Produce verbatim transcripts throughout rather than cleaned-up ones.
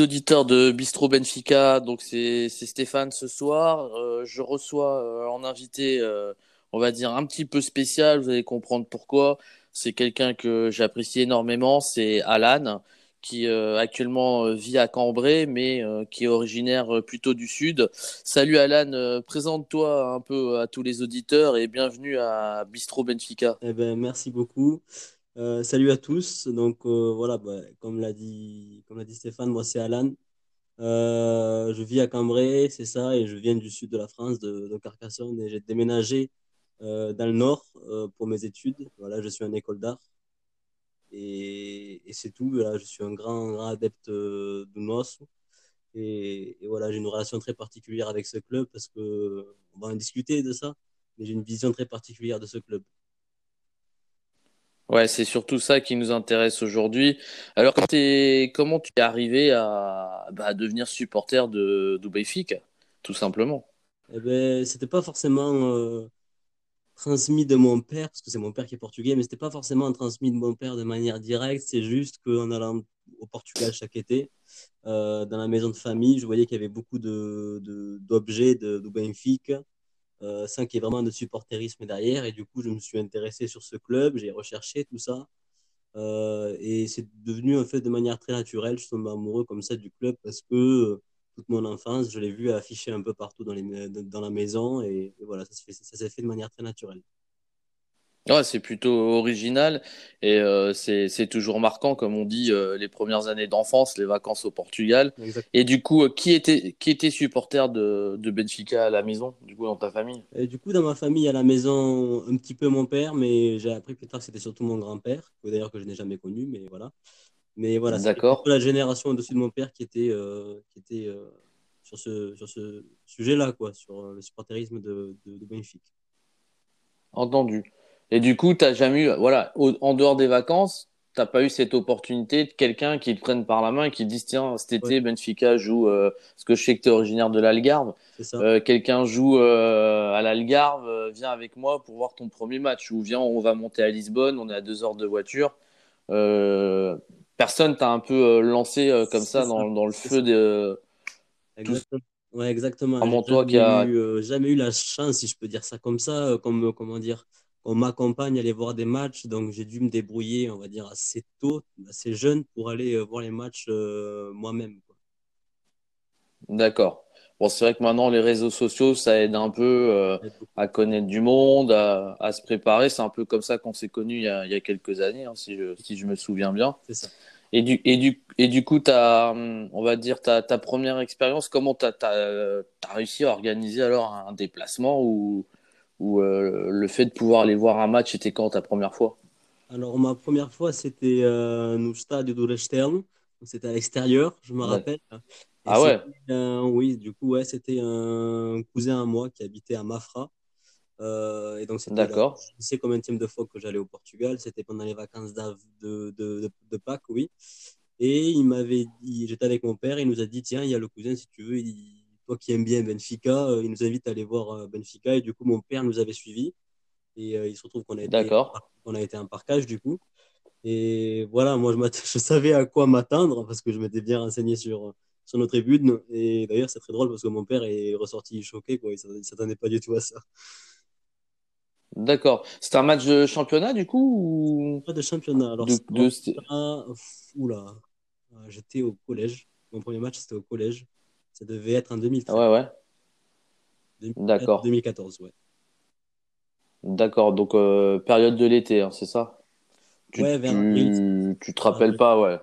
les auditeurs de Bistro Benfica, donc c'est, c'est Stéphane ce soir. Euh, je reçois euh, en invité, euh, on va dire, un petit peu spécial, vous allez comprendre pourquoi. C'est quelqu'un que j'apprécie énormément, c'est Alan, qui euh, actuellement vit à Cambrai, mais euh, qui est originaire euh, plutôt du sud. Salut Alan, euh, présente-toi un peu à tous les auditeurs et bienvenue à Bistro Benfica. Eh ben, merci beaucoup. Euh, salut à tous. Donc euh, voilà, bah, comme l'a dit, comme l'a dit Stéphane, moi c'est Alan. Euh, je vis à Cambrai, c'est ça, et je viens du sud de la France, de, de Carcassonne, et j'ai déménagé euh, dans le nord euh, pour mes études. Voilà, je suis en école d'art. Et, et c'est tout. Voilà, je suis un grand, grand adepte euh, du N O S. Et, et voilà, j'ai une relation très particulière avec ce club parce que on va en discuter de ça, mais j'ai une vision très particulière de ce club. Ouais, c'est surtout ça qui nous intéresse aujourd'hui. Alors, t'es, comment tu es arrivé à bah, devenir supporter de, de Benfica, tout simplement? Eh ben, c'était pas forcément euh, transmis de mon père, parce que c'est mon père qui est portugais, mais c'était pas forcément transmis de mon père de manière directe. C'est juste qu'en allant au Portugal chaque été, euh, dans la maison de famille, je voyais qu'il y avait beaucoup de, de, d'objets de, de Benfica. Euh, sans qu'il y ait vraiment de supporterisme derrière. Et du coup, je me suis intéressé sur ce club, j'ai recherché tout ça. Euh, et c'est devenu, en fait, de manière très naturelle, je tombe amoureux comme ça du club parce que euh, toute mon enfance, je l'ai vu affiché un peu partout dans, les, dans la maison. Et, et voilà, ça, se fait, ça, ça s'est fait de manière très naturelle. Ouais, c'est plutôt original et euh, c'est, c'est toujours marquant, comme on dit, euh, les premières années d'enfance, les vacances au Portugal. Exactement. Et du coup, euh, qui était, qui était supporter de, de Benfica à la maison, du coup, dans ta famille? Et du coup, dans ma famille, à la maison, un petit peu mon père, mais j'ai appris plus tard que c'était surtout mon grand-père, que d'ailleurs que je n'ai jamais connu, mais voilà. Mais voilà, c'est la génération au-dessus de mon père qui était, euh, qui était euh, sur, ce, sur ce sujet-là, quoi, sur le supporterisme de, de, de Benfica. Entendu. Et du coup, t'as jamais eu, voilà, au, en dehors des vacances, t'as pas eu cette opportunité de quelqu'un qui te prenne par la main et qui te dise, tiens, cet été, ouais, Benfica joue, euh, parce que je sais que t'es originaire de l'Algarve, euh, quelqu'un joue euh, à l'Algarve, euh, viens avec moi pour voir ton premier match, ou viens, on va monter à Lisbonne, on est à deux heures de voiture. Euh, personne t'a un peu euh, lancé euh, comme ça, ça dans, dans le c'est feu ça. de. Exactement. Tout... Ouais, exactement. J'ai toi jamais, qui a... eu, euh, jamais eu la chance, si je peux dire ça comme ça, euh, comme euh, comment dire. On m'accompagne à aller voir des matchs, donc j'ai dû me débrouiller, on va dire, assez tôt, assez jeune, pour aller voir les matchs euh, moi-même, quoi. D'accord. Bon, c'est vrai que maintenant, les réseaux sociaux, ça aide un peu euh, à connaître du monde, à, à se préparer. C'est un peu comme ça qu'on s'est connus il y a, il y a quelques années, hein, si, je, si je me souviens bien. C'est ça. Et du, et du, et du coup, t'as, on va dire, ta, ta première expérience, comment tu as réussi à organiser alors un déplacement ou… Ou euh, le fait de pouvoir aller voir un match, c'était quand ta première fois? Alors, ma première fois, c'était euh, au stade du Restern. C'était à l'extérieur, je me rappelle. Ouais. Ah ouais euh, Oui, du coup, ouais, c'était un cousin à moi qui habitait à Mafra. Euh, et donc, c'était D'accord. Là, je sais combien de fois que j'allais au Portugal. C'était pendant les vacances de, de, de, de Pâques, oui. Et il m'avait dit, j'étais avec mon père, il nous a dit, tiens, il y a le cousin, si tu veux, il… qui aime bien Benfica, euh, il nous invite à aller voir euh, Benfica, et du coup mon père nous avait suivis et euh, il se retrouve qu'on a été D'accord. on a été un parcage du coup, et voilà, moi je, je savais à quoi m'attendre parce que je m'étais bien renseigné sur sur nos tribunes, et d'ailleurs c'est très drôle parce que mon père est ressorti choqué, quoi, il s'attendait pas du tout à ça. D'accord. C'était un match de championnat du coup ou... Pas de championnat. Alors de, de... Championnat... Oula. J'étais au collège. Mon premier match c'était au collège. Ça devait être en deux mille treize. Ouais, ouais. D'accord. deux mille quatorze, ouais. D'accord, donc euh, période de l'été, hein, c'est ça? Tu, ouais, vers tu, tu te rappelles ah, pas, ouais.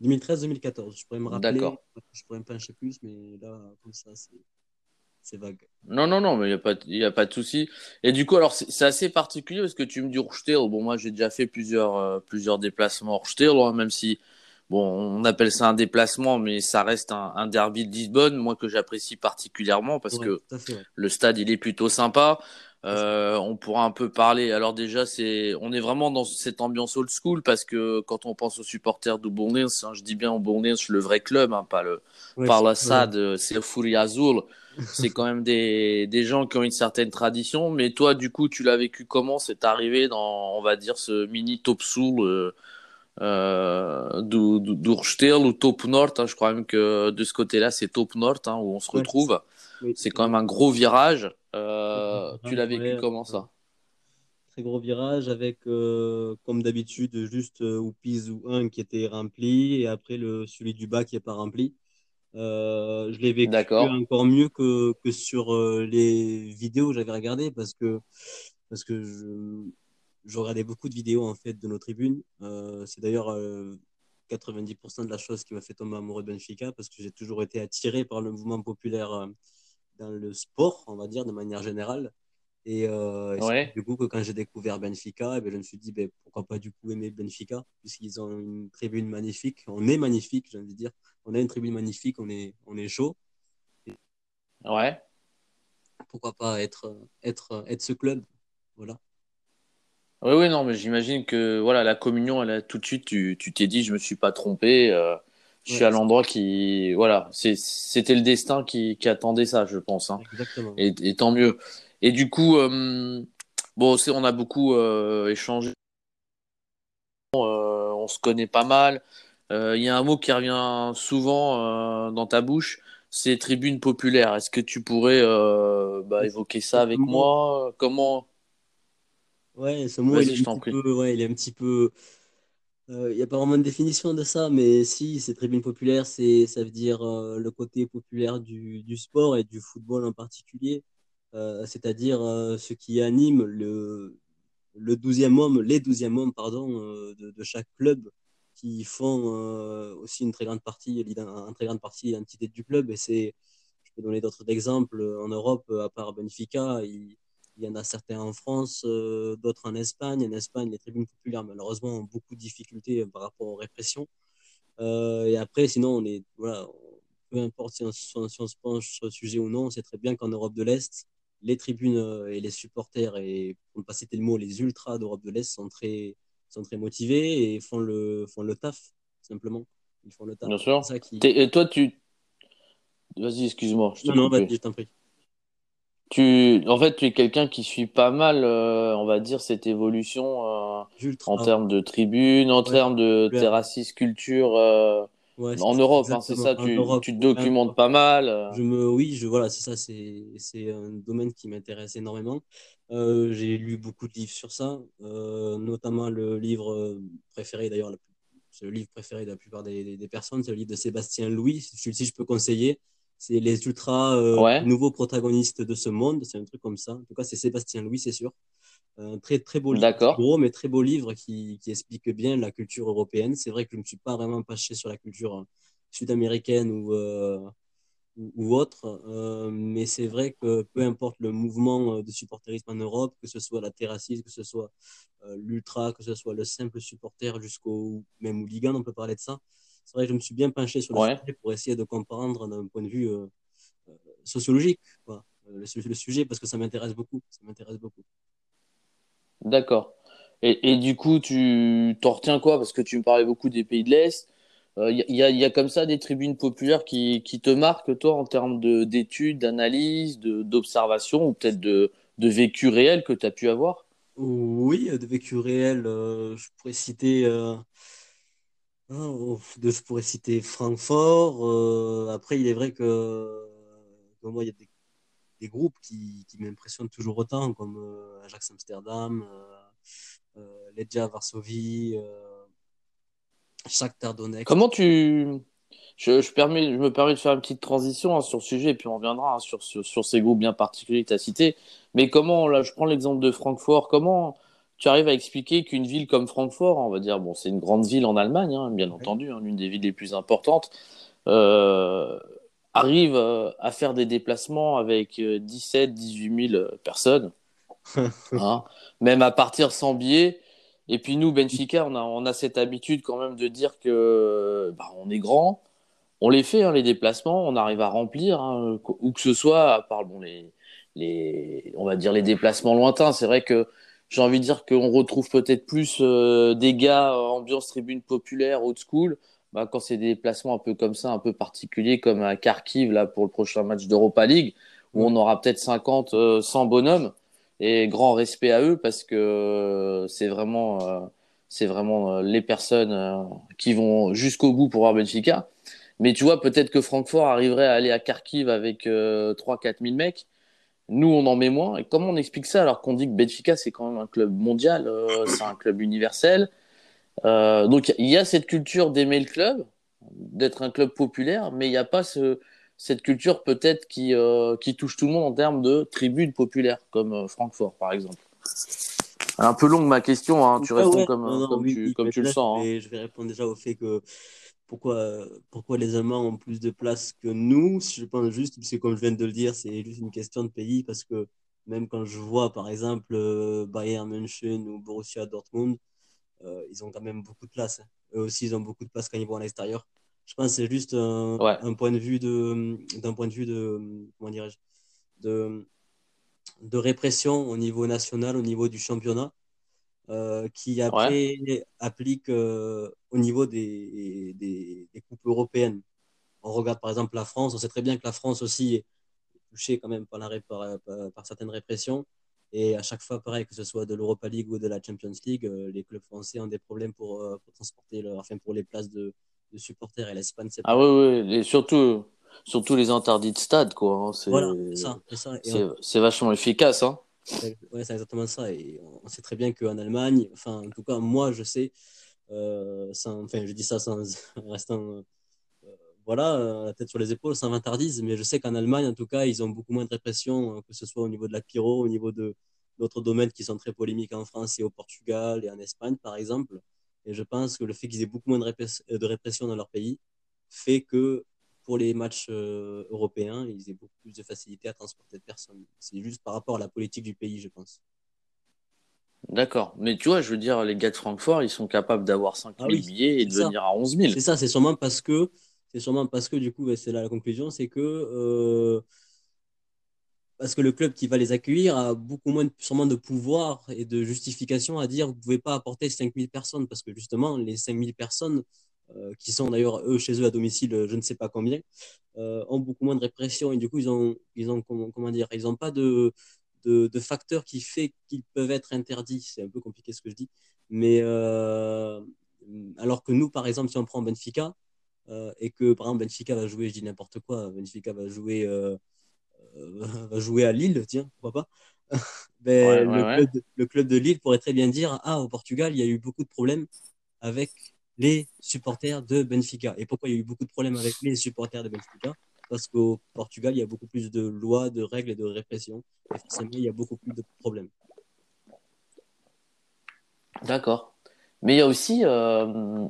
deux mille treize deux mille quatorze, je pourrais me rappeler. D'accord. Je pourrais me pencher plus, mais là, comme ça, c'est, c'est vague. Non, non, non, mais il n'y a, a pas de souci. Et du coup, alors, c'est, c'est assez particulier parce que tu me dis Rochdale. Bon, moi, j'ai déjà fait plusieurs, euh, plusieurs déplacements à Rochdale, hein, même si. Bon, on appelle ça un déplacement, mais ça reste un, un derby de Lisbonne, moi que j'apprécie particulièrement parce ouais, que le stade il est plutôt sympa. Euh, on pourra un peu parler. Alors déjà, c'est, on est vraiment dans cette ambiance old school parce que quand on pense aux supporters du Borussia, hein, je dis bien au Borussia, le vrai club, hein, pas le, ouais, par la S A D, ouais. C'est le Fúria Azul. C'est quand même des, des gens qui ont une certaine tradition. Mais toi, du coup, tu l'as vécu comment? C'est arrivé dans, on va dire, ce mini Topo Sul. Euh, euh, do, do, do Rochdale ou Top Nord, hein, je crois même que de ce côté-là, c'est Top Nord, hein, où on se retrouve. Oui, c'est, c'est quand même un gros virage. Euh, tu l'as vécu ouais, comment ça? Très gros virage avec, euh, comme d'habitude, juste euh, ou Pise ou un qui était rempli et après le, celui du bas qui n'est pas rempli. Euh, je l'ai vécu D'accord. encore mieux que, que sur euh, les vidéos que j'avais regardées parce que, parce que je, je regardais beaucoup de vidéos en fait, de nos tribunes. Euh, c'est d'ailleurs euh, quatre-vingt-dix pour cent de la chose qui m'a fait tomber amoureux de Benfica parce que j'ai toujours été attiré par le mouvement populaire euh, dans le sport, on va dire, de manière générale. Et, euh, et ouais. du coup, que quand j'ai découvert Benfica, eh bien, je me suis dit, ben, pourquoi pas du coup aimer Benfica, puisqu'ils ont une tribune magnifique. On est magnifique, j'ai envie de dire. On a une tribune magnifique, on est, on est chaud. Et ouais. Pourquoi pas être, être, être ce club, voilà. Oui, oui, non, mais j'imagine que voilà, la communion, elle a, tout de suite, tu, tu t'es dit, je ne me suis pas trompé. Euh, je ouais, suis à l'endroit ça. qui… Voilà, c'est, c'était le destin qui, qui attendait ça, je pense. Hein. Exactement. Et, et tant mieux. Et du coup, euh, bon, c'est, on a beaucoup euh, échangé, euh, on se connaît pas mal. Il euh, y a un mot qui revient souvent euh, dans ta bouche, c'est tribune populaire. Est-ce que tu pourrais euh, bah, évoquer ça avec moi ? Comment ? Ouais, ce mot, Vas-y, il, est un peu, ouais, il est un petit peu… Il euh, n'y a pas vraiment de définition de ça, mais si, c'est tribune populaire, c'est, ça veut dire euh, le côté populaire du, du sport et du football en particulier. Euh, c'est-à-dire euh, ce qui anime le, le douzième homme, les douzième hommes pardon, euh, de, de chaque club qui font euh, aussi une très grande partie, une très grande partie l'identité du club. Et c'est, je peux donner d'autres exemples en Europe, à part Benfica, il, il y en a certains en France, euh, d'autres en Espagne. En Espagne, les tribunes populaires, malheureusement, ont beaucoup de difficultés par rapport aux répressions. Euh, et après, sinon, on est, voilà, peu importe si on, si on se penche sur le sujet ou non, on sait très bien qu'en Europe de l'Est, les tribunes et les supporters, et pour ne pas citer le mot, les ultras d'Europe de l'Est sont très, sont très motivés et font le, font le taf, simplement. Ils font le taf. Bien sûr. Ça qui... Et toi, tu. Vas-y, excuse-moi. Je non, non, vas-y, je t'en prie. Tu... En fait, tu es quelqu'un qui suit pas mal, euh, on va dire, cette évolution euh, en termes de tribunes, en ouais, termes de terrassiste culture. Euh... Ouais, en Europe, hein, c'est ça, tu, Europe, tu te documentes ouais, pas mal. Je me, oui, je, voilà, c'est ça, c'est, c'est un domaine qui m'intéresse énormément. Euh, j'ai lu beaucoup de livres sur ça, euh, notamment le livre préféré, d'ailleurs, la, c'est le livre préféré de la plupart des, des, des personnes, c'est le livre de Sébastien Louis, si, si je peux conseiller. C'est Les Ultras, euh, ouais. nouveaux protagonistes de ce monde, c'est un truc comme ça. En tout cas, c'est Sébastien Louis, c'est sûr. Un très, très beau livre, D'accord. gros, mais très beau livre qui, qui explique bien la culture européenne. C'est vrai que je ne me suis pas vraiment penché sur la culture sud-américaine ou, euh, ou, ou autre, euh, mais c'est vrai que peu importe le mouvement de supporterisme en Europe, que ce soit la terrassiste, que ce soit euh, l'ultra, que ce soit le simple supporter jusqu'au même hooligan, on peut parler de ça. C'est vrai que je me suis bien penché sur le ouais. sujet pour essayer de comprendre d'un point de vue euh, euh, sociologique quoi, le, le sujet, parce que ça m'intéresse beaucoup. Ça m'intéresse beaucoup. D'accord. Et, et du coup, tu t'en retiens quoi ? Parce que tu me parlais beaucoup des pays de l'Est. Il euh, y, y, y a comme ça des tribunes populaires qui, qui te marquent, toi, en termes de, d'études, d'analyse, de, d'observation ou peut-être de, de vécu réel que tu as pu avoir ? Oui, de vécu réel, euh, je pourrais citer... Euh... Oh, je pourrais citer Francfort. Euh, après, il est vrai que pour moi, il y a des des groupes qui, qui m'impressionnent toujours autant, comme euh, Ajax Amsterdam, euh, euh, Legia Warszawa, euh, Shakhtar Donetsk. Comment tu... Je, je, permets, je me permets de faire une petite transition hein, sur le sujet, et puis on reviendra hein, sur, sur, sur ces groupes bien particuliers que tu as cités. Mais comment, là, je prends l'exemple de Francfort, comment tu arrives à expliquer qu'une ville comme Francfort, on va dire, bon, c'est une grande ville en Allemagne, hein, bien ouais. entendu, hein, l'une des villes les plus importantes, euh... arrive à faire des déplacements avec dix-sept à dix-huit mille personnes, hein, même à partir sans billets. Et puis nous, Benfica, on a, on a cette habitude quand même de dire que bah, on est grand, on les fait, hein, les déplacements, on arrive à remplir, hein, où que ce soit, à part bon, les, les, on va dire les déplacements lointains. C'est vrai que j'ai envie de dire qu'on retrouve peut-être plus euh, des gars euh, ambiance tribune populaire, old school, bah, quand c'est des déplacements un peu comme ça, un peu particuliers, comme à Kharkiv là, pour le prochain match d'Europa League, où on aura peut-être cinquante, cent bonhommes, et grand respect à eux, parce que c'est vraiment euh, c'est vraiment les personnes qui vont jusqu'au bout pour voir Benfica. Mais tu vois, peut-être que Francfort arriverait à aller à Kharkiv avec euh, trois à quatre mille mecs. Nous, on en met moins. Et comment on explique ça alors qu'on dit que Benfica, c'est quand même un club mondial, euh, c'est un club universel. Euh, donc, il y a cette culture d'aimer le club, d'être un club populaire, mais il n'y a pas ce, cette culture peut-être qui, euh, qui touche tout le monde en termes de tribune populaire, comme euh, Francfort, par exemple. Un peu longue, ma question. Hein. Tu ah, réponds ouais. comme, non, non, comme oui, tu, oui, comme tu là, le sens. Je vais, hein. je vais répondre déjà au fait que Pourquoi, pourquoi les Allemands ont plus de place que nous ? Je pense juste, parce que comme je viens de le dire, c'est juste une question de pays, parce que même quand je vois, par exemple, Bayern München ou Borussia Dortmund, euh, ils ont quand même beaucoup de place. Eux aussi, ils ont beaucoup de place quand ils vont à l'extérieur. Je pense que c'est juste un, ouais. un point de vue de, d'un point de vue de, comment dirais-je, de, de répression au niveau national, au niveau du championnat. Euh, qui après ouais. applique euh, au niveau des, des, des coupes européennes. On regarde par exemple la France, on sait très bien que la France aussi est touchée quand même par, la, par, par certaines répressions, et à chaque fois pareil, que ce soit de l'Europa League ou de la Champions League, euh, les clubs français ont des problèmes pour, euh, pour transporter leur, enfin pour les places de, de supporters, et l'Espagne c'est pas... Ah oui, oui, et surtout, surtout les interdits de stade, quoi. Hein, c'est... Voilà, c'est ça. C'est, ça. C'est, on... c'est vachement efficace, hein. Ouais, c'est exactement ça, et on sait très bien qu'en Allemagne, enfin en tout cas moi je sais, euh, sans, enfin je dis ça sans restant euh, voilà, euh, la tête sur les épaules, sans m'interdire, mais je sais qu'en Allemagne en tout cas ils ont beaucoup moins de répression, que ce soit au niveau de la pyro, au niveau de d'autres domaines qui sont très polémiques en France et au Portugal et en Espagne par exemple, et je pense que le fait qu'ils aient beaucoup moins de, répres- de répression dans leur pays fait que pour les matchs euh, européens, ils aient beaucoup plus de facilité à transporter de personnes. C'est juste par rapport à la politique du pays, je pense. D'accord. Mais tu vois, je veux dire, les gars de Francfort, ils sont capables d'avoir cinq mille ah oui, billets et de ça. venir à onze mille. C'est ça, c'est sûrement parce que, c'est sûrement parce que du coup, c'est là la conclusion, c'est que, euh, parce que le club qui va les accueillir a beaucoup moins de, sûrement de pouvoir et de justification à dire vous ne pouvez pas apporter cinq mille personnes, parce que justement, les cinq mille personnes Euh, qui sont d'ailleurs eux chez eux à domicile je ne sais pas combien, euh, ont beaucoup moins de répression, et du coup ils ont ils ont comment, comment dire ils ont pas de de, de facteur qui fait qu'ils peuvent être interdits. C'est un peu compliqué ce que je dis, mais euh, alors que nous par exemple si on prend Benfica euh, et que par exemple Benfica va jouer, je dis n'importe quoi, Benfica va jouer euh, euh, va jouer à Lille, tiens pourquoi pas, ben, ouais, ouais, le, ouais. Club de, le club de Lille pourrait très bien dire ah au Portugal il y a eu beaucoup de problèmes avec les supporters de Benfica. Et pourquoi il y a eu beaucoup de problèmes avec les supporters de Benfica ? Parce qu'au Portugal, il y a beaucoup plus de lois, de règles et de répression. Et forcément, il y a beaucoup plus de problèmes. D'accord. Mais il y a aussi, euh,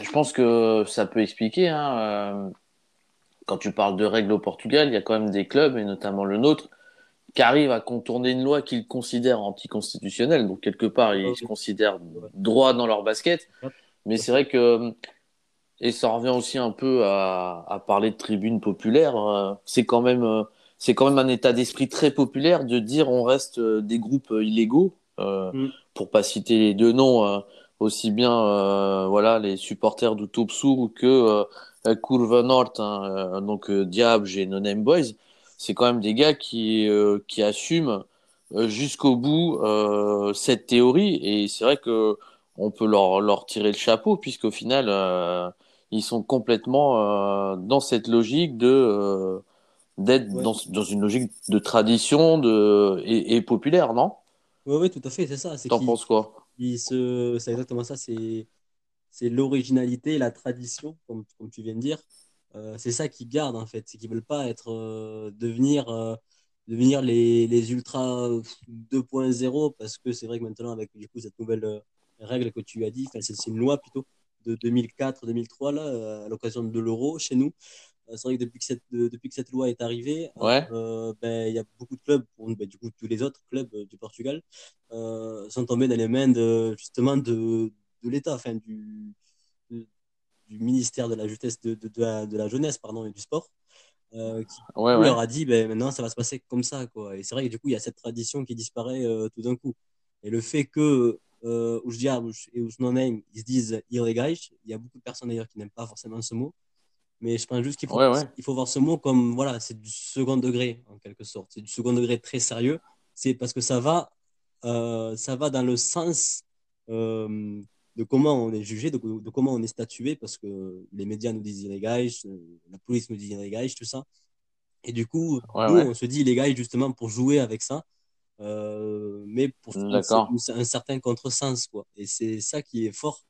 je pense que ça peut expliquer, hein, euh, quand tu parles de règles au Portugal, il y a quand même des clubs, et notamment le nôtre, qui arrivent à contourner une loi qu'ils considèrent anticonstitutionnelle. Donc, quelque part, ils okay. se considèrent droits dans leur basket. Yep. Mais c'est vrai que, et ça revient aussi un peu à, à parler de tribune populaire, euh, c'est quand même, euh, c'est quand même un état d'esprit très populaire de dire on reste euh, des groupes illégaux, euh, mm. pour pas citer les deux noms, euh, aussi bien euh, voilà les supporters du Topo Sul que euh, Curva Nord, hein, euh, donc euh, Diables et No Name Boys, c'est quand même des gars qui euh, qui assument euh, jusqu'au bout euh, cette théorie, et c'est vrai que on peut leur, leur tirer le chapeau, puisqu'au final, euh, ils sont complètement euh, dans cette logique de, euh, d'être ouais. dans, dans une logique de tradition de, et, et populaire, non ? Oui, ouais, tout à fait, c'est ça. C'est T'en penses quoi ? ils se, C'est exactement ça, c'est, c'est l'originalité, la tradition, comme, comme tu viens de dire. Euh, c'est ça qu'ils gardent, en fait. C'est qu'ils ne veulent pas être, euh, devenir... Euh, devenir les, les ultras deux point zéro, parce que c'est vrai que maintenant, avec du coup, cette nouvelle... Euh, règle que tu as dit, enfin, c'est une loi plutôt de deux mille quatre deux mille trois là, à l'occasion de l'euro chez nous. C'est vrai que depuis que cette, de, depuis que cette loi est arrivée, ouais. euh, ben, y a beaucoup de clubs, ben, du coup tous les autres clubs du Portugal euh, sont tombés dans les mains de, justement de, de l'État, enfin, du, du, du ministère de la Justice, de, de, de, la, de la jeunesse pardon, et du sport, euh, qui ouais, ouais. leur a dit ben, maintenant ça va se passer comme ça, quoi. Et c'est vrai que du coup il y a cette tradition qui disparaît euh, tout d'un coup. Et le fait que Euh, où je dis et où je n'en aime, ils se disent irregais. Il y a beaucoup de personnes d'ailleurs qui n'aiment pas forcément ce mot, mais je pense juste qu'il faut, ouais, ouais. il faut voir ce mot comme voilà, c'est du second degré en quelque sorte, c'est du second degré très sérieux. C'est parce que ça va, euh, ça va dans le sens euh, de comment on est jugé, de, de comment on est statué, parce que les médias nous disent illégal, la police nous dit illégal, tout ça. Et du coup, ouais, nous, ouais. on se dit illégal justement pour jouer avec ça, euh, mais pour faire un certain contresens, quoi. Et c'est ça qui est fort,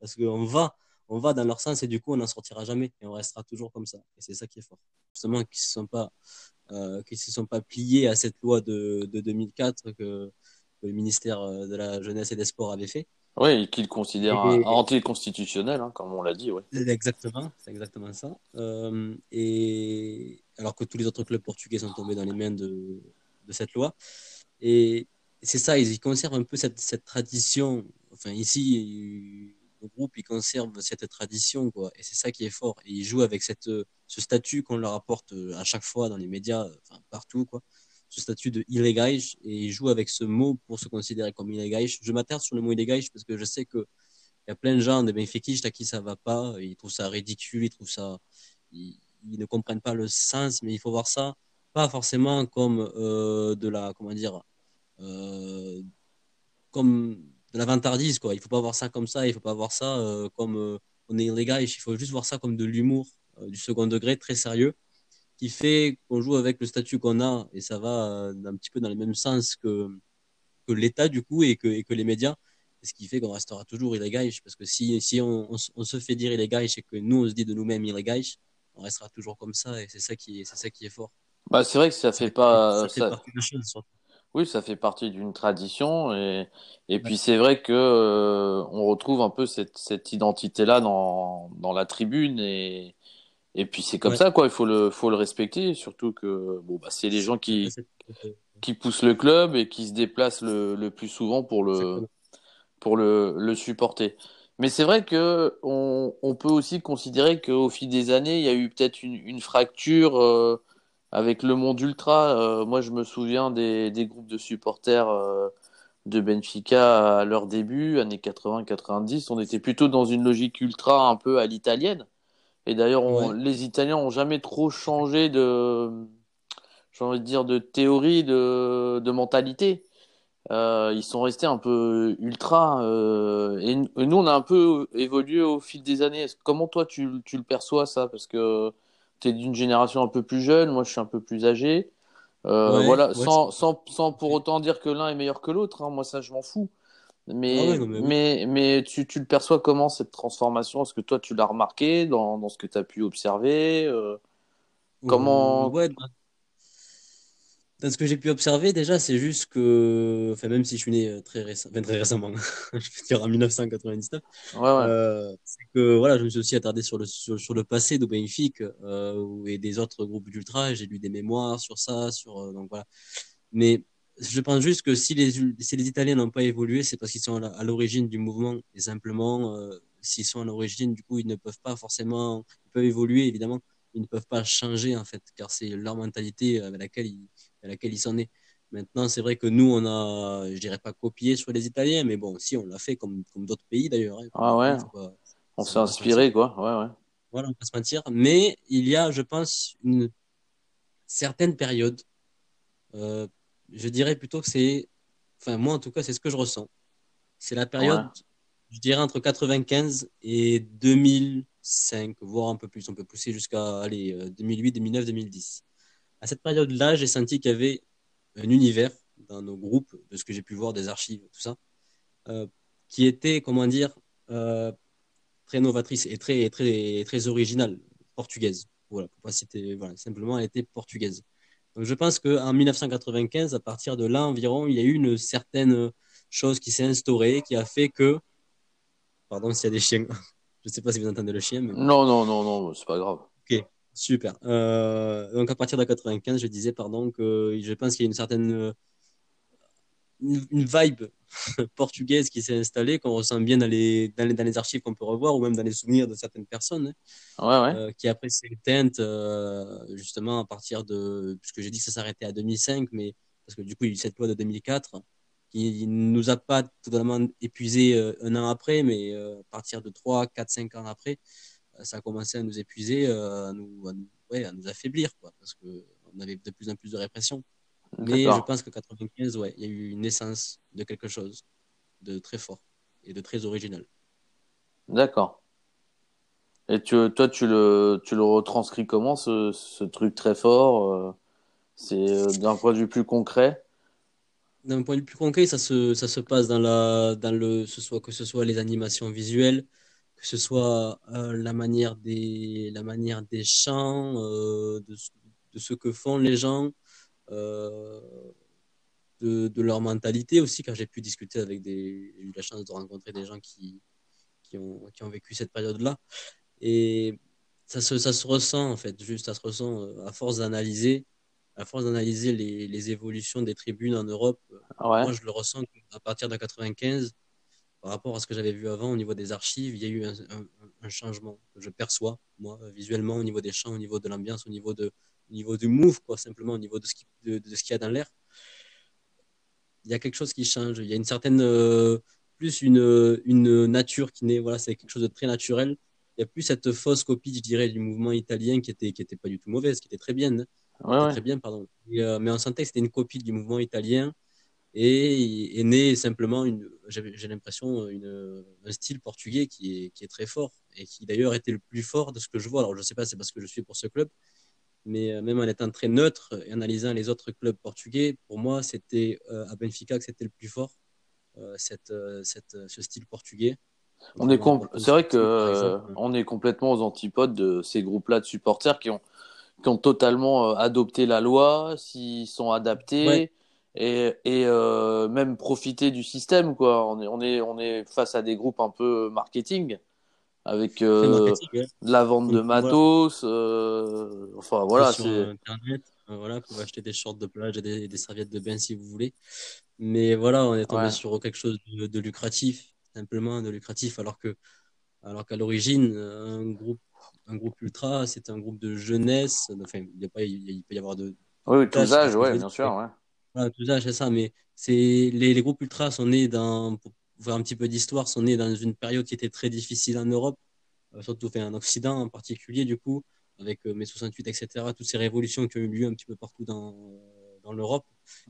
parce qu'on va, on va dans leur sens et du coup, on n'en sortira jamais et on restera toujours comme ça. Et c'est ça qui est fort. Justement, qu'ils ne se sont pas, euh, qu'ils se sont pas pliés à cette loi de, de deux mille quatre que, que le ministère de la Jeunesse et des Sports avait fait. Oui, qu'ils considèrent et, anticonstitutionnel, hein, comme on l'a dit. Ouais. Exactement, c'est exactement ça. Euh, et alors que tous les autres clubs portugais sont tombés dans les mains de, de cette loi. Et c'est ça, ils, ils conservent un peu cette, cette tradition. Enfin, ici, le groupe, ils conservent cette tradition, quoi. Et c'est ça qui est fort. Et ils jouent avec cette, ce statut qu'on leur apporte à chaque fois dans les médias, enfin, partout, quoi. Ce statut de illégal, et il joue avec ce mot pour se considérer comme illégal. Je m'attarde sur le mot illégal parce que je sais qu'il y a plein de gens, des benfiquistes à qui ça ne va pas, ils trouvent ça ridicule, ils, trouvent ça... ils, ils ne comprennent pas le sens, mais il faut voir ça, pas forcément comme, euh, de, la, comment dire, euh, comme de la vantardise, quoi. Il ne faut pas voir ça comme ça, il ne faut pas voir ça euh, comme euh, on est illégal, il faut juste voir ça comme de l'humour, euh, du second degré, très sérieux, qui fait qu'on joue avec le statut qu'on a, et ça va un petit peu dans le même sens que, que l'État, du coup, et que, et que les médias, ce qui fait qu'on restera toujours illégal, parce que si, si on, on, on se fait dire illégal, et que nous, on se dit de nous-mêmes illégal, on restera toujours comme ça, et c'est ça qui, c'est ça qui est fort. Bah, c'est vrai que ça fait ça, pas... Ça fait ça... partie de la chose, ça. Oui, ça fait partie d'une tradition, et, et ouais. puis c'est vrai que euh, on retrouve un peu cette, cette identité-là dans, dans la tribune, et... Et puis c'est comme ouais. ça, quoi. Il faut le, faut le respecter, surtout que bon, bah, c'est les gens qui, qui poussent le club et qui se déplacent le, le plus souvent pour le, pour le, le supporter. Mais c'est vrai que on, on peut aussi considérer qu'au fil des années, il y a eu peut-être une, une fracture euh, avec le monde ultra. Euh, moi, je me souviens des, des groupes de supporters euh, de Benfica à leur début, années quatre-vingts quatre-vingt-dix. On était plutôt dans une logique ultra un peu à l'italienne. Et d'ailleurs, on, ouais. les Italiens n'ont jamais trop changé de, j'ai envie de dire, de théorie, de, de mentalité. Euh, ils sont restés un peu ultra. Euh, et, et nous, on a un peu évolué au fil des années. Comment toi, tu, tu le perçois, ça ? Parce que tu es d'une génération un peu plus jeune, moi, je suis un peu plus âgé. Euh, ouais, voilà, ouais, sans, sans, sans pour autant dire que l'un est meilleur que l'autre. Hein. Moi, ça, je m'en fous. Mais, ah ouais, mais, mais, mais tu, tu le perçois comment, cette transformation ? Est-ce que toi, tu l'as remarqué dans, dans ce que tu as pu observer euh, comment... ouais, bah, dans ce que j'ai pu observer, déjà, c'est juste que... Enfin, même si je suis né très, réce... enfin, très récemment, je veux dire en dix-neuf cent quatre-vingt-dix-neuf, ouais, ouais. Euh, c'est que voilà, je me suis aussi attardé sur le, sur, sur le passé de Benfica euh, et des autres groupes d'ultra. J'ai lu des mémoires sur ça, sur, euh, donc voilà. Mais... je pense juste que si les, si les Italiens n'ont pas évolué, c'est parce qu'ils sont à l'origine du mouvement. Et simplement, euh, s'ils sont à l'origine, du coup, ils ne peuvent pas forcément... Ils peuvent évoluer, évidemment. Ils ne peuvent pas changer, en fait, car c'est leur mentalité à laquelle ils, à laquelle ils s'en est. Maintenant, c'est vrai que nous, on a... Je ne dirais pas copié sur les Italiens, mais bon, si, on l'a fait comme, comme d'autres pays, d'ailleurs. Hein. Ah ouais, pas, on s'est inspiré, quoi. Ouais, ouais. Voilà, on ne peut pas se mentir. Mais il y a, je pense, une certaine période... Euh, je dirais plutôt que c'est... Enfin, moi, en tout cas, c'est ce que je ressens. C'est la période, ouais. je dirais, entre quatre-vingt-quinze et deux mille cinq, voire un peu plus. On peut pousser jusqu'à allez, deux mille huit, deux mille neuf, deux mille dix. À cette période-là, j'ai senti qu'il y avait un univers dans nos groupes, de ce que j'ai pu voir, des archives, tout ça, euh, qui était, comment dire, euh, très novatrice et très, très, très originale, portugaise. Voilà, pour pas citer, voilà, simplement, elle était portugaise. Donc, je pense qu'en dix-neuf cent quatre-vingt-quinze, à partir de là environ, il y a eu une certaine chose qui s'est instaurée, qui a fait que... Pardon s'il y a des chiens. Je ne sais pas si vous entendez le chien. Mais... Non, non, non, non, c'est pas grave. Ok, super. Euh, donc, à partir de quatre-vingt-quinze, je disais, pardon, que je pense qu'il y a une certaine une, une vibe portugaise qui s'est installée, qu'on ressent bien dans les, dans les, dans les archives qu'on peut revoir, ou même dans les souvenirs de certaines personnes, hein, ouais, ouais. Euh, qui après s'éteintent euh, justement à partir de, puisque j'ai dit que ça s'arrêtait à deux mille cinq, mais parce que du coup il y a eu cette loi de deux mille quatre qui nous a pas totalement épuisé euh, un an après, mais euh, à partir de trois, quatre, cinq ans après, euh, ça a commencé à nous épuiser, euh, à, nous, à, nous, ouais, à nous affaiblir, quoi, parce qu'on avait de plus en plus de répression. Mais d'accord. Je pense que quatre-vingt-quinze, ouais, il y a eu une naissance de quelque chose de très fort et de très original. D'accord. Et tu, toi, tu le, tu le retranscris comment, ce, ce truc très fort euh, c'est euh, d'un point de vue plus concret? D'un point de vue plus concret, ça se, ça se passe dans la, dans le, ce soit, que ce soit les animations visuelles, que ce soit euh, la manière des, la manière des chants, euh, de, ce- de ce que font les gens, euh, de, de leur mentalité aussi, car j'ai pu discuter avec des, j'ai eu la chance de rencontrer des gens qui, qui ont, qui ont vécu cette période-là. Et ça se, ça se ressent, en fait, juste, ça se ressent euh, à force d'analyser, à force d'analyser les, les évolutions des tribunes en Europe. euh, Ouais, Moi, je le ressens à partir de quatre-vingt-quinze, par rapport à ce que j'avais vu avant au niveau des archives, il y a eu un, un- un changement que je perçois, moi, euh, visuellement, au niveau des chants, au niveau de l'ambiance, au niveau de, au niveau du move, quoi, simplement, au niveau de ce qui, de, de ce qu'il y a dans l'air. Il y a quelque chose qui change. Il y a une certaine, euh, plus une, une nature qui naît. Voilà, c'est quelque chose de très naturel. Il n'y a plus cette fausse copie, je dirais, du mouvement italien qui était, qui était pas du tout mauvaise, qui était très bien, hein, ouais, qui était ouais. très bien, pardon. Et, euh, mais on sentait que c'était une copie du mouvement italien et est né simplement une, j'ai j'ai l'impression, une, un style portugais qui est, qui est très fort et qui d'ailleurs était le plus fort de ce que je vois. Alors je sais pas, c'est parce que je suis pour ce club, mais euh, même en étant très neutre et analysant les autres clubs portugais, pour moi, c'était euh, à Benfica que c'était le plus fort, euh, cette, euh, cette, euh, ce style portugais, On est contrairement à compl- Porto C'est vrai que Sporting, par euh, exemple. on est complètement aux antipodes de ces groupes-là de supporters qui ont, qui ont totalement euh, adopté la loi, s'ils sont Ouais, adaptés et, et euh, même profiter du système, quoi. On est, on est, on est face à des groupes un peu marketing avec très euh, marketing, ouais. de la vente de Comme, voilà, matos. euh, enfin c'est voilà, sur c'est euh, Internet, euh, voilà, pour acheter des shorts de plage et des, des serviettes de bain si vous voulez. Mais voilà, on est tombé ouais, sur quelque chose de, de lucratif, simplement de lucratif, alors que, alors qu'à l'origine, un groupe, un groupe ultra, c'est un groupe de jeunesse. Enfin, il y a pas, il y a- il peut y avoir de oui, oui, tous d'âge, c'est ce âges, que je ouais, veux bien dire. sûr, ouais. Voilà, tout ça, c'est ça, mais c'est les, les groupes ultras sont nés dans, pour voir un petit peu d'histoire, sont nés dans une période qui était très difficile en Europe, euh, surtout enfin, en Occident en particulier, du coup, avec euh, mai soixante-huit, et cetera, toutes ces révolutions qui ont eu lieu un petit peu partout dans, dans l'Europe.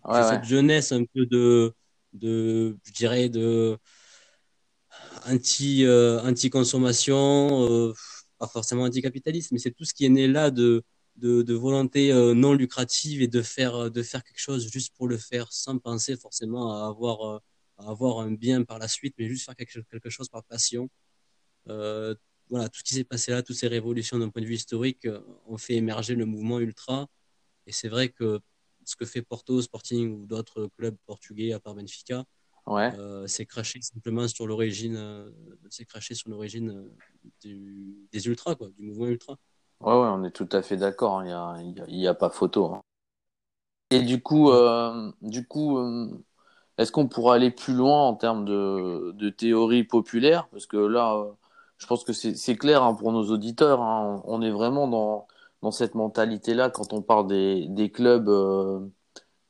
Et Ouais, c'est ouais. cette jeunesse un peu de, de je dirais, de anti, euh, anti-consommation, euh, pas forcément anti-capitaliste, mais c'est tout ce qui est né là de, de, de volonté euh, non lucrative et de faire, euh, de faire quelque chose juste pour le faire, sans penser forcément à avoir, euh, à avoir un bien par la suite, mais juste faire quelque, quelque chose par passion. Euh, Voilà, tout ce qui s'est passé là, toutes ces révolutions d'un point de vue historique, euh, ont fait émerger le mouvement ultra. Et c'est vrai que ce que fait Porto, Sporting ou d'autres clubs portugais à part Benfica, Ouais. euh, c'est craché simplement sur l'origine, euh, c'est craché sur l'origine euh, du- des ultras, quoi, du mouvement ultra. Ouais, ouais, on est tout à fait d'accord, hein. Il y a, il y a, il y a pas photo, hein. Et du coup, Mm. euh, du coup, euh, est-ce qu'on pourra aller plus loin en termes de, de théorie populaire? Parce que là, euh, je pense que c'est c'est clair, hein, pour nos auditeurs, hein. On est vraiment dans, dans cette mentalité-là quand on parle des, des clubs, euh,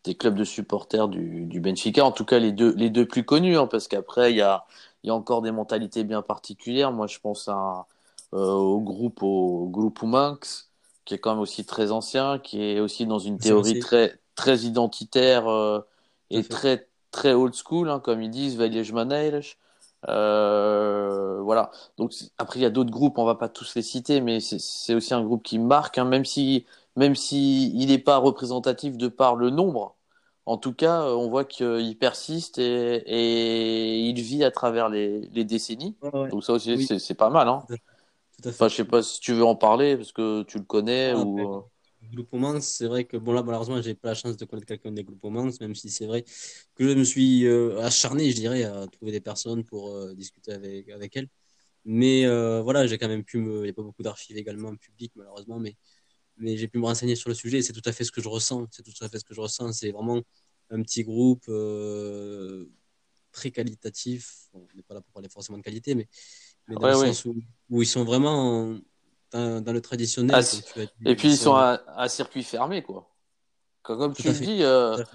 des clubs de supporters du, du Benfica, en tout cas les deux, les deux plus connus, hein, parce qu'après, il y a, il y a encore des mentalités bien particulières. Moi, je pense à, euh, au groupe, au groupe Manx, qui est quand même aussi très ancien, qui est aussi dans une C'est théorie lancé, très, très identitaire euh, tout à et fait. très, très old school, hein, comme ils disent, Velhas Maneiras. Euh, voilà. Donc c'est- après il y a d'autres groupes, on va pas tous les citer, mais c'est c'est aussi un groupe qui marque, hein, même si même si il n'est pas représentatif de par le nombre. En tout cas, euh, on voit qu'il persiste et, et il vit à travers les, les décennies. Ouais, ouais. Donc ça aussi, Oui, c'est c'est pas mal, hein. tout à fait. Tout à Enfin, fait. je sais pas si tu veux en parler parce que tu le connais Ah, ben, ou. euh, Grupo Manx, c'est vrai que bon là malheureusement j'ai pas la chance de connaître quelqu'un des Grupo Manx, même si c'est vrai que je me suis euh, acharné, je dirais, à trouver des personnes pour euh, discuter avec avec elles. Mais euh, voilà, j'ai quand même pu me, il y a pas beaucoup d'archives également publiques malheureusement, mais mais j'ai pu me renseigner sur le sujet et c'est tout à fait ce que je ressens. C'est tout à fait ce que je ressens. C'est vraiment un petit groupe euh, très qualitatif. Bon, on n'est pas là pour parler forcément de qualité, mais, mais dans Ouais, le ouais. sens où, où ils sont vraiment en- dans, dans le traditionnel, comme As- tu as Et dit. puis Ils ils sont sont à, à circuit fermé, quoi. Comme comme tout tu à le fait. dis, euh, Tout à fait.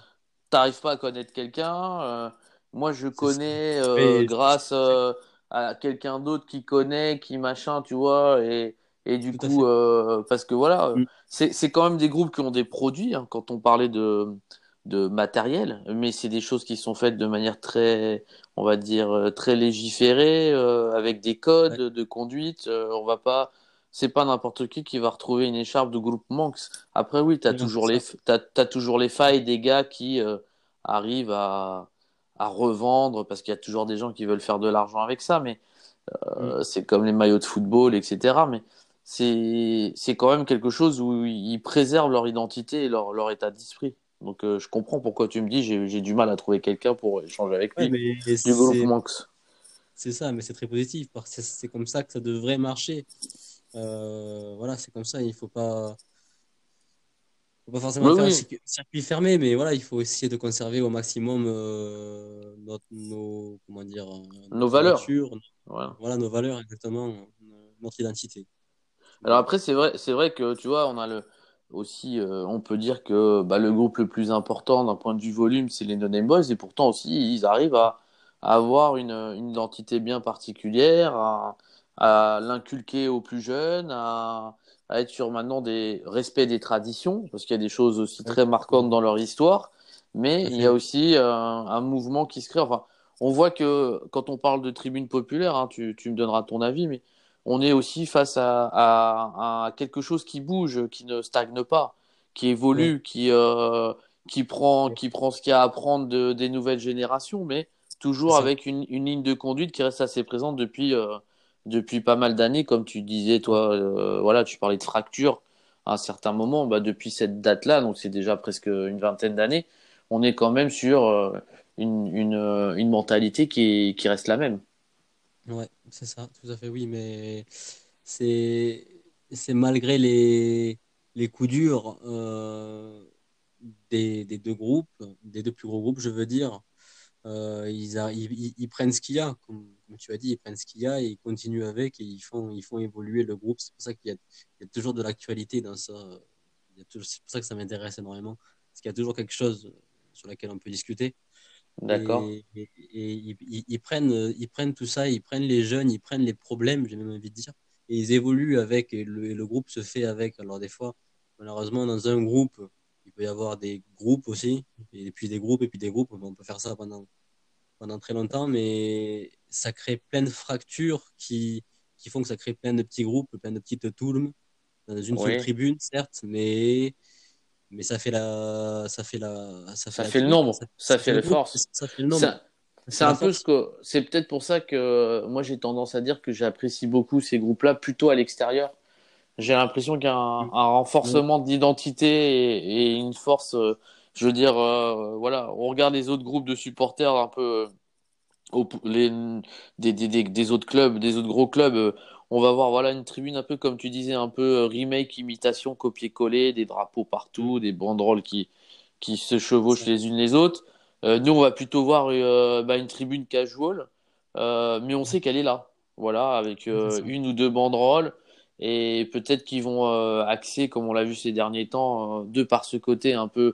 t'arrives pas à connaître quelqu'un. euh, moi, je C'est ça. connais euh, Et- grâce euh, à quelqu'un d'autre qui connaît, qui machin, tu vois. Et, et du Tout à coup, fait. euh, parce que voilà, euh, Mm. c'est c'est quand même des groupes qui ont des produits, hein. Quand on parlait de de matériel, mais c'est des choses qui sont faites de manière très, on va dire, très légiférée, euh, avec des codes ouais. de conduite. Euh, on va pas, c'est pas n'importe qui qui va retrouver une écharpe de groupe Manx. Après, oui, t'as oui, toujours les, t'as, t'as toujours les failles des gars qui euh, arrivent à, à revendre, parce qu'il y a toujours des gens qui veulent faire de l'argent avec ça, mais euh, oui. c'est comme les maillots de football, et cetera. Mais c'est, c'est quand même quelque chose où ils préservent leur identité et leur, leur état d'esprit. Donc, euh, je comprends pourquoi tu me dis j'ai, j'ai du mal à trouver quelqu'un pour échanger avec lui. Ouais, mais du boulot qui manque. C'est ça, mais c'est très positif parce que c'est comme ça que ça devrait marcher. Euh, voilà, c'est comme ça. Il faut pas, faut pas forcément oui, faire oui. un circuit fermé, mais voilà, il faut essayer de conserver au maximum euh, notre, nos, comment dire, nos, nos valeurs. Culture, voilà. voilà, nos valeurs exactement, notre identité. Alors après, c'est vrai, c'est vrai que tu vois, on a le aussi, euh, on peut dire que bah, le groupe le plus important d'un point de vue volume, c'est les No Name Boys, et pourtant aussi, ils arrivent à, à avoir une, une identité bien particulière, à, à l'inculquer aux plus jeunes, à, à être sur maintenant des respects des traditions, parce qu'il y a des choses aussi très marquantes dans leur histoire, mais il y a aussi euh, un mouvement qui se crée. Enfin, on voit que quand on parle de tribune populaire, hein, tu, tu me donneras ton avis, mais on est aussi face à, à, à quelque chose qui bouge, qui ne stagne pas, qui évolue, oui. qui, euh, qui, prend, qui prend ce qu'il y a à prendre de, des nouvelles générations, mais toujours avec une, une ligne de conduite qui reste assez présente depuis, euh, depuis pas mal d'années. Comme tu disais, toi, euh, voilà, tu parlais de fracture à un certain moment. Bah, depuis cette date-là, donc c'est déjà presque une vingtaine d'années, on est quand même sur euh, une, une, une mentalité qui, est, qui reste la même. Ouais, c'est ça, tout à fait, oui, mais c'est, c'est malgré les, les coups durs euh, des, des deux groupes, des deux plus gros groupes, je veux dire, euh, ils, a, ils, ils prennent ce qu'il y a, comme, comme tu as dit, ils prennent ce qu'il y a et ils continuent avec et ils font, ils font évoluer le groupe. C'est pour ça qu'il y a, il y a toujours de l'actualité dans ça, il y a toujours, c'est pour ça que ça m'intéresse énormément, parce qu'il y a toujours quelque chose sur laquelle on peut discuter. D'accord. Et, et, et ils, ils, ils, prennent, ils prennent tout ça, ils prennent les jeunes, ils prennent les problèmes, j'ai même envie de dire, et ils évoluent avec, et le, et le groupe se fait avec. Alors des fois, malheureusement, dans un groupe, il peut y avoir des groupes aussi, et puis des groupes, et puis des groupes, on peut faire ça pendant, pendant très longtemps, mais ça crée plein de fractures qui, qui font que ça crée plein de petits groupes, plein de petites toulmes, dans une oui. seule tribune, certes, mais... mais ça fait la ça fait la ça fait, ça la fait le nombre ça, ça, ça fait, fait la force ça fait le nombre ça, c'est un peu force. Ce que c'est peut-être pour ça que moi j'ai tendance à dire que j'apprécie beaucoup ces groupes-là plutôt à l'extérieur. J'ai l'impression qu'il y a un, un renforcement oui. d'identité et, et une force euh, je veux dire euh, voilà, on regarde les autres groupes de supporters un peu euh, les des, des des des autres clubs, des autres gros clubs euh, on va voir voilà, une tribune un peu, comme tu disais, un peu remake, imitation, copier-coller, des drapeaux partout, des banderoles qui, qui se chevauchent les unes les autres. Euh, nous, on va plutôt voir euh, bah, une tribune casual, euh, mais on sait qu'elle est là, voilà, avec euh, une ou deux banderoles. Et peut-être qu'ils vont euh, axer, comme on l'a vu ces derniers temps, euh, de par ce côté un peu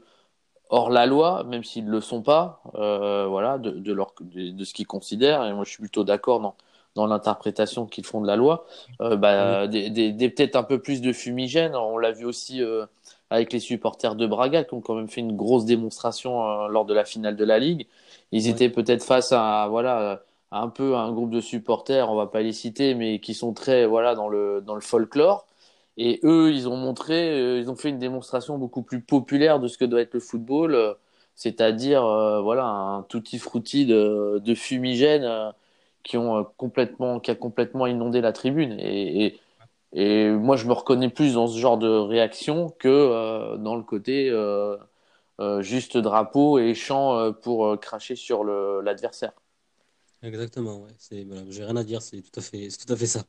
hors la loi, même s'ils ne le sont pas, euh, voilà, de, de, leur, de, de ce qu'ils considèrent. Et moi, je suis plutôt d'accord, non dans l'interprétation qu'ils font de la loi, euh, bah, des, des, des peut-être un peu plus de fumigène. On l'a vu aussi euh, avec les supporters de Braga qui ont quand même fait une grosse démonstration euh, lors de la finale de la Ligue. Ils ouais. étaient peut-être face à voilà à un peu à un groupe de supporters, on va pas les citer, mais qui sont très voilà dans le dans le folklore. Et eux, ils ont montré, euh, ils ont fait une démonstration beaucoup plus populaire de ce que doit être le football, euh, c'est-à-dire euh, voilà un tutti frutti de, de fumigène. Euh, qui ont complètement qui a complètement inondé la tribune et et, et moi je me reconnais plus dans ce genre de réaction que euh, dans le côté euh, euh, juste drapeau et chant euh, pour euh, cracher sur le l'adversaire. Exactement, ouais, c'est voilà, j'ai rien à dire, c'est tout à fait c'est tout à fait ça.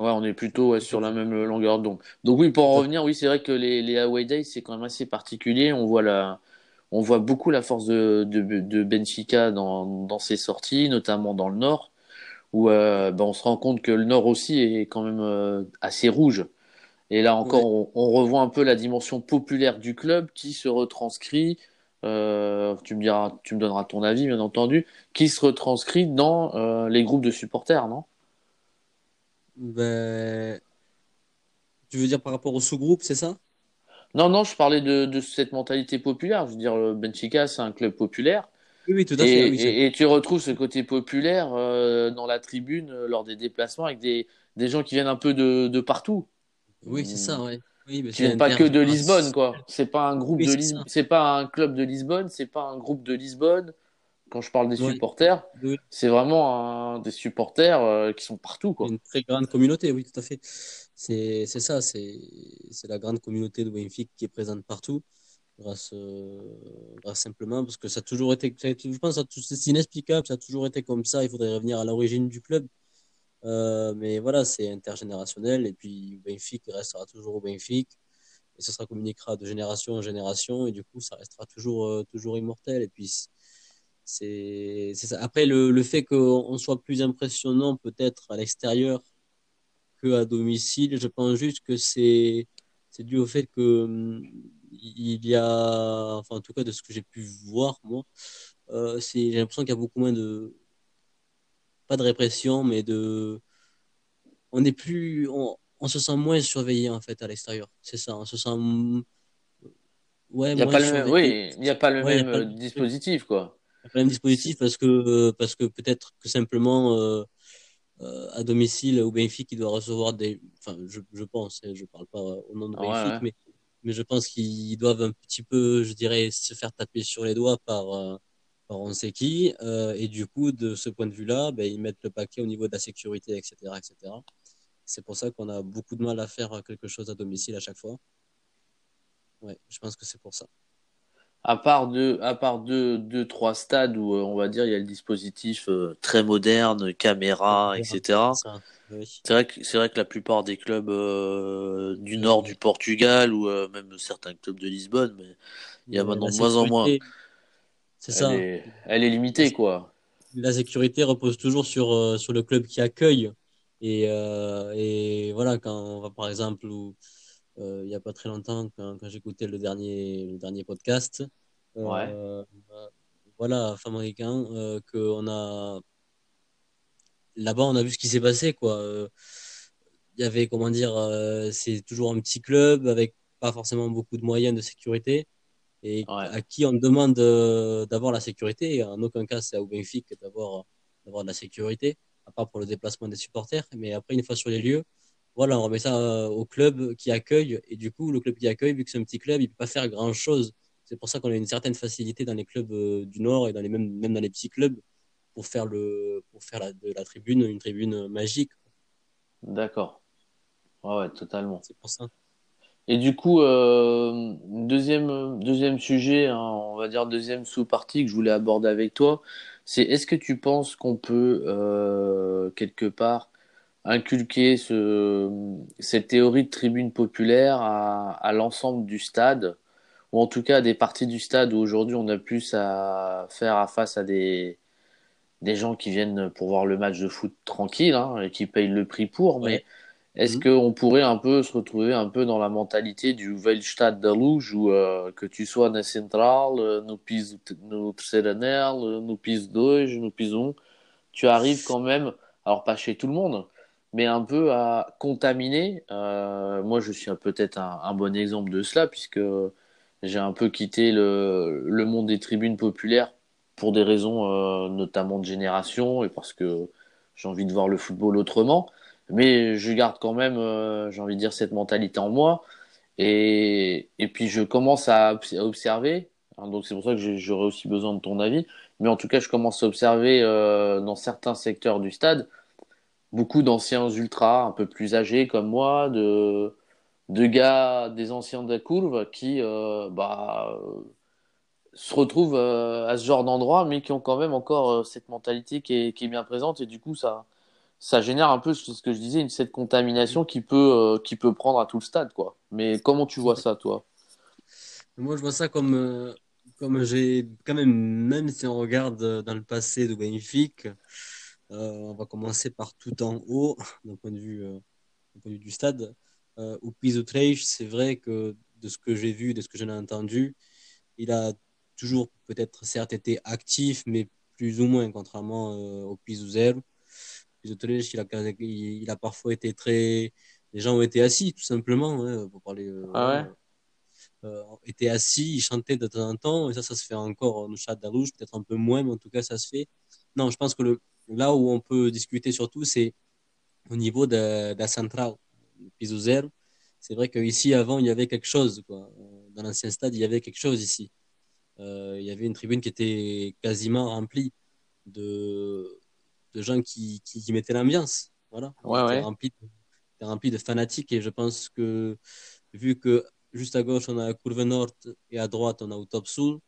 Ouais, on est plutôt ouais, sur la même longueur d'onde. Donc oui, pour en revenir, oui, c'est vrai que les les away days, c'est quand même assez particulier, on voit la on voit beaucoup la force de de de Benfica dans dans ses sorties, notamment dans le nord. Où euh, bah, on se rend compte que le Nord aussi est quand même euh, assez rouge. Et là encore, ouais. on, on revoit un peu la dimension populaire du club qui se retranscrit, euh, tu me diras, tu me donneras ton avis bien entendu, qui se retranscrit dans euh, les groupes de supporters, non ? Ben... Tu veux dire par rapport aux sous-groupes, c'est ça ? Non, non, je parlais de, de cette mentalité populaire. Je veux dire, le Benfica, c'est un club populaire. Oui, oui, tout à fait. Et, oui, et, et tu retrouves ce côté populaire euh, dans la tribune euh, lors des déplacements avec des, des gens qui viennent un peu de, de partout. Oui, c'est ça, ouais. Oui, mais qui viennent pas que de Lisbonne, quoi. C'est pas un groupe oui, de Lisbonne, c'est pas un club de Lisbonne, c'est pas un groupe de Lisbonne. Quand je parle des oui. supporters, oui. c'est vraiment un, des supporters euh, qui sont partout, quoi. Une très grande communauté, oui, tout à fait. C'est, c'est ça, c'est, c'est la grande communauté de Benfica qui est présente partout. Grâce, euh, grâce simplement parce que ça a toujours été, je pense, que c'est inexplicable, ça a toujours été comme ça. Il faudrait revenir à l'origine du club, euh, mais voilà, c'est intergénérationnel. Et puis Benfica restera toujours au Benfica, et ça sera communiquera de génération en génération, et du coup, ça restera toujours, euh, toujours immortel. Et puis c'est, c'est ça. Après, le, le fait qu'on soit plus impressionnant peut-être à l'extérieur que à domicile, je pense juste que c'est, c'est dû au fait que il y a, enfin en tout cas de ce que j'ai pu voir moi, euh, c'est, j'ai l'impression qu'il y a beaucoup moins de, pas de répression, mais de, on est plus, on, on se sent moins surveillé en fait à l'extérieur. C'est ça, on se sent, ouais, il n'y a pas le même, oui, il n'y a pas le ouais, même pas dispositif le... quoi. Il n'y a pas le même dispositif parce que, parce que peut-être que simplement euh, euh, à domicile au Benfica il doit recevoir des, enfin je, je pense, je parle pas au nom de Benfica, ouais, ouais. mais mais je pense qu'ils doivent un petit peu, je dirais, se faire taper sur les doigts par, euh, par on sait qui. Euh, et du coup, de ce point de vue-là, ben, ils mettent le paquet au niveau de la sécurité, et cetera, et cetera. C'est pour ça qu'on a beaucoup de mal à faire quelque chose à domicile à chaque fois. Ouais, je pense que c'est pour ça. À part deux, à part deux, deux trois stades où, on va dire, il y a le dispositif euh, très moderne, caméra, ouais, et cetera. Ça. Oui. C'est vrai que c'est vrai que la plupart des clubs euh, du nord du Portugal ou euh, même certains clubs de Lisbonne, mais il y a mais maintenant de moins en moins. C'est elle ça. Est, elle est limitée quoi. La sécurité repose toujours sur sur le club qui accueille et euh, et voilà quand on va par exemple où, euh, il y a pas très longtemps quand, quand j'écoutais le dernier le dernier podcast, ouais. euh, voilà Famaricain euh, que on a là-bas, on a vu ce qui s'est passé, quoi. Il y avait, comment dire, euh, c'est toujours un petit club avec pas forcément beaucoup de moyens de sécurité et ouais. à qui on demande euh, d'avoir la sécurité. En aucun cas, c'est au Benfica d'avoir, d'avoir de la sécurité, à part pour le déplacement des supporters. Mais après, une fois sur les lieux, voilà, on remet ça au club qui accueille. Et du coup, le club qui accueille, vu que c'est un petit club, il peut pas faire grand-chose. C'est pour ça qu'on a une certaine facilité dans les clubs euh, du Nord et dans les mêmes, même dans les petits clubs. pour faire le pour faire la de la tribune une tribune magique. D'accord. Ouais, ouais totalement. C'est pour ça. Et du coup euh, deuxième deuxième sujet, hein, on va dire deuxième sous-partie que je voulais aborder avec toi, c'est est-ce que tu penses qu'on peut euh, quelque part inculquer ce cette théorie de tribune populaire à à l'ensemble du stade ou en tout cas à des parties du stade où aujourd'hui on a plus à faire à face à des des gens qui viennent pour voir le match de foot tranquille hein, et qui payent le prix pour, ouais. mais est-ce mmh. qu'on pourrait un peu se retrouver un peu dans la mentalité du Velstad de Rouge où euh, que tu sois na centrale, euh, no piso, no terceira anel, no piso deux, no piso un, tu arrives quand même, alors pas chez tout le monde, mais un peu à contaminer. Euh, moi, je suis peut-être un, un bon exemple de cela puisque j'ai un peu quitté le, le monde des tribunes populaires pour des raisons euh, notamment de génération et parce que j'ai envie de voir le football autrement. Mais je garde quand même, euh, j'ai envie de dire, cette mentalité en moi. Et, et puis, je commence à, obs- à observer. Hein, donc, c'est pour ça que j'ai, j'aurais aussi besoin de ton avis. Mais en tout cas, je commence à observer euh, dans certains secteurs du stade beaucoup d'anciens ultras un peu plus âgés comme moi, de, de gars, des anciens de la courbe qui... Euh, bah, se retrouvent euh, à ce genre d'endroit, mais qui ont quand même encore euh, cette mentalité qui est, qui est bien présente, et du coup, ça, ça génère un peu ce que je disais, une, cette contamination qui peut, euh, qui peut prendre à tout le stade, quoi. Mais comment tu vois ça, toi ? Moi, je vois ça comme, euh, comme j'ai quand même, même si on regarde dans le passé de Benfica, euh, on va commencer par tout en haut, d'un point de vue, euh, d'un point de vue du stade. Euh, au Piso Três, c'est vrai que de ce que j'ai vu, de ce que j'en ai entendu, il a toujours peut-être certes été actif, mais plus ou moins, contrairement euh, au Piso Zero. Piso Três, il a, il a parfois été très... Les gens ont été assis, tout simplement, hein, pour parler... Euh, ah ouais euh, étaient assis, ils chantaient de temps en temps, et ça, ça se fait encore au Chat d'Alouche, peut-être un peu moins, mais en tout cas, ça se fait. Non, je pense que le, là où on peut discuter surtout, c'est au niveau de, de la centrale, le Piso Zero. C'est vrai qu'ici, avant, il y avait quelque chose, quoi. Dans l'ancien stade, il y avait quelque chose ici. Euh, il y avait une tribune qui était quasiment remplie de, de gens qui, qui, qui mettaient l'ambiance. Voilà. Ouais, ouais. Rempli, rempli de fanatiques. Et je pense que, vu que juste à gauche, on a la Curve Nord et à droite, on a au Top Sul,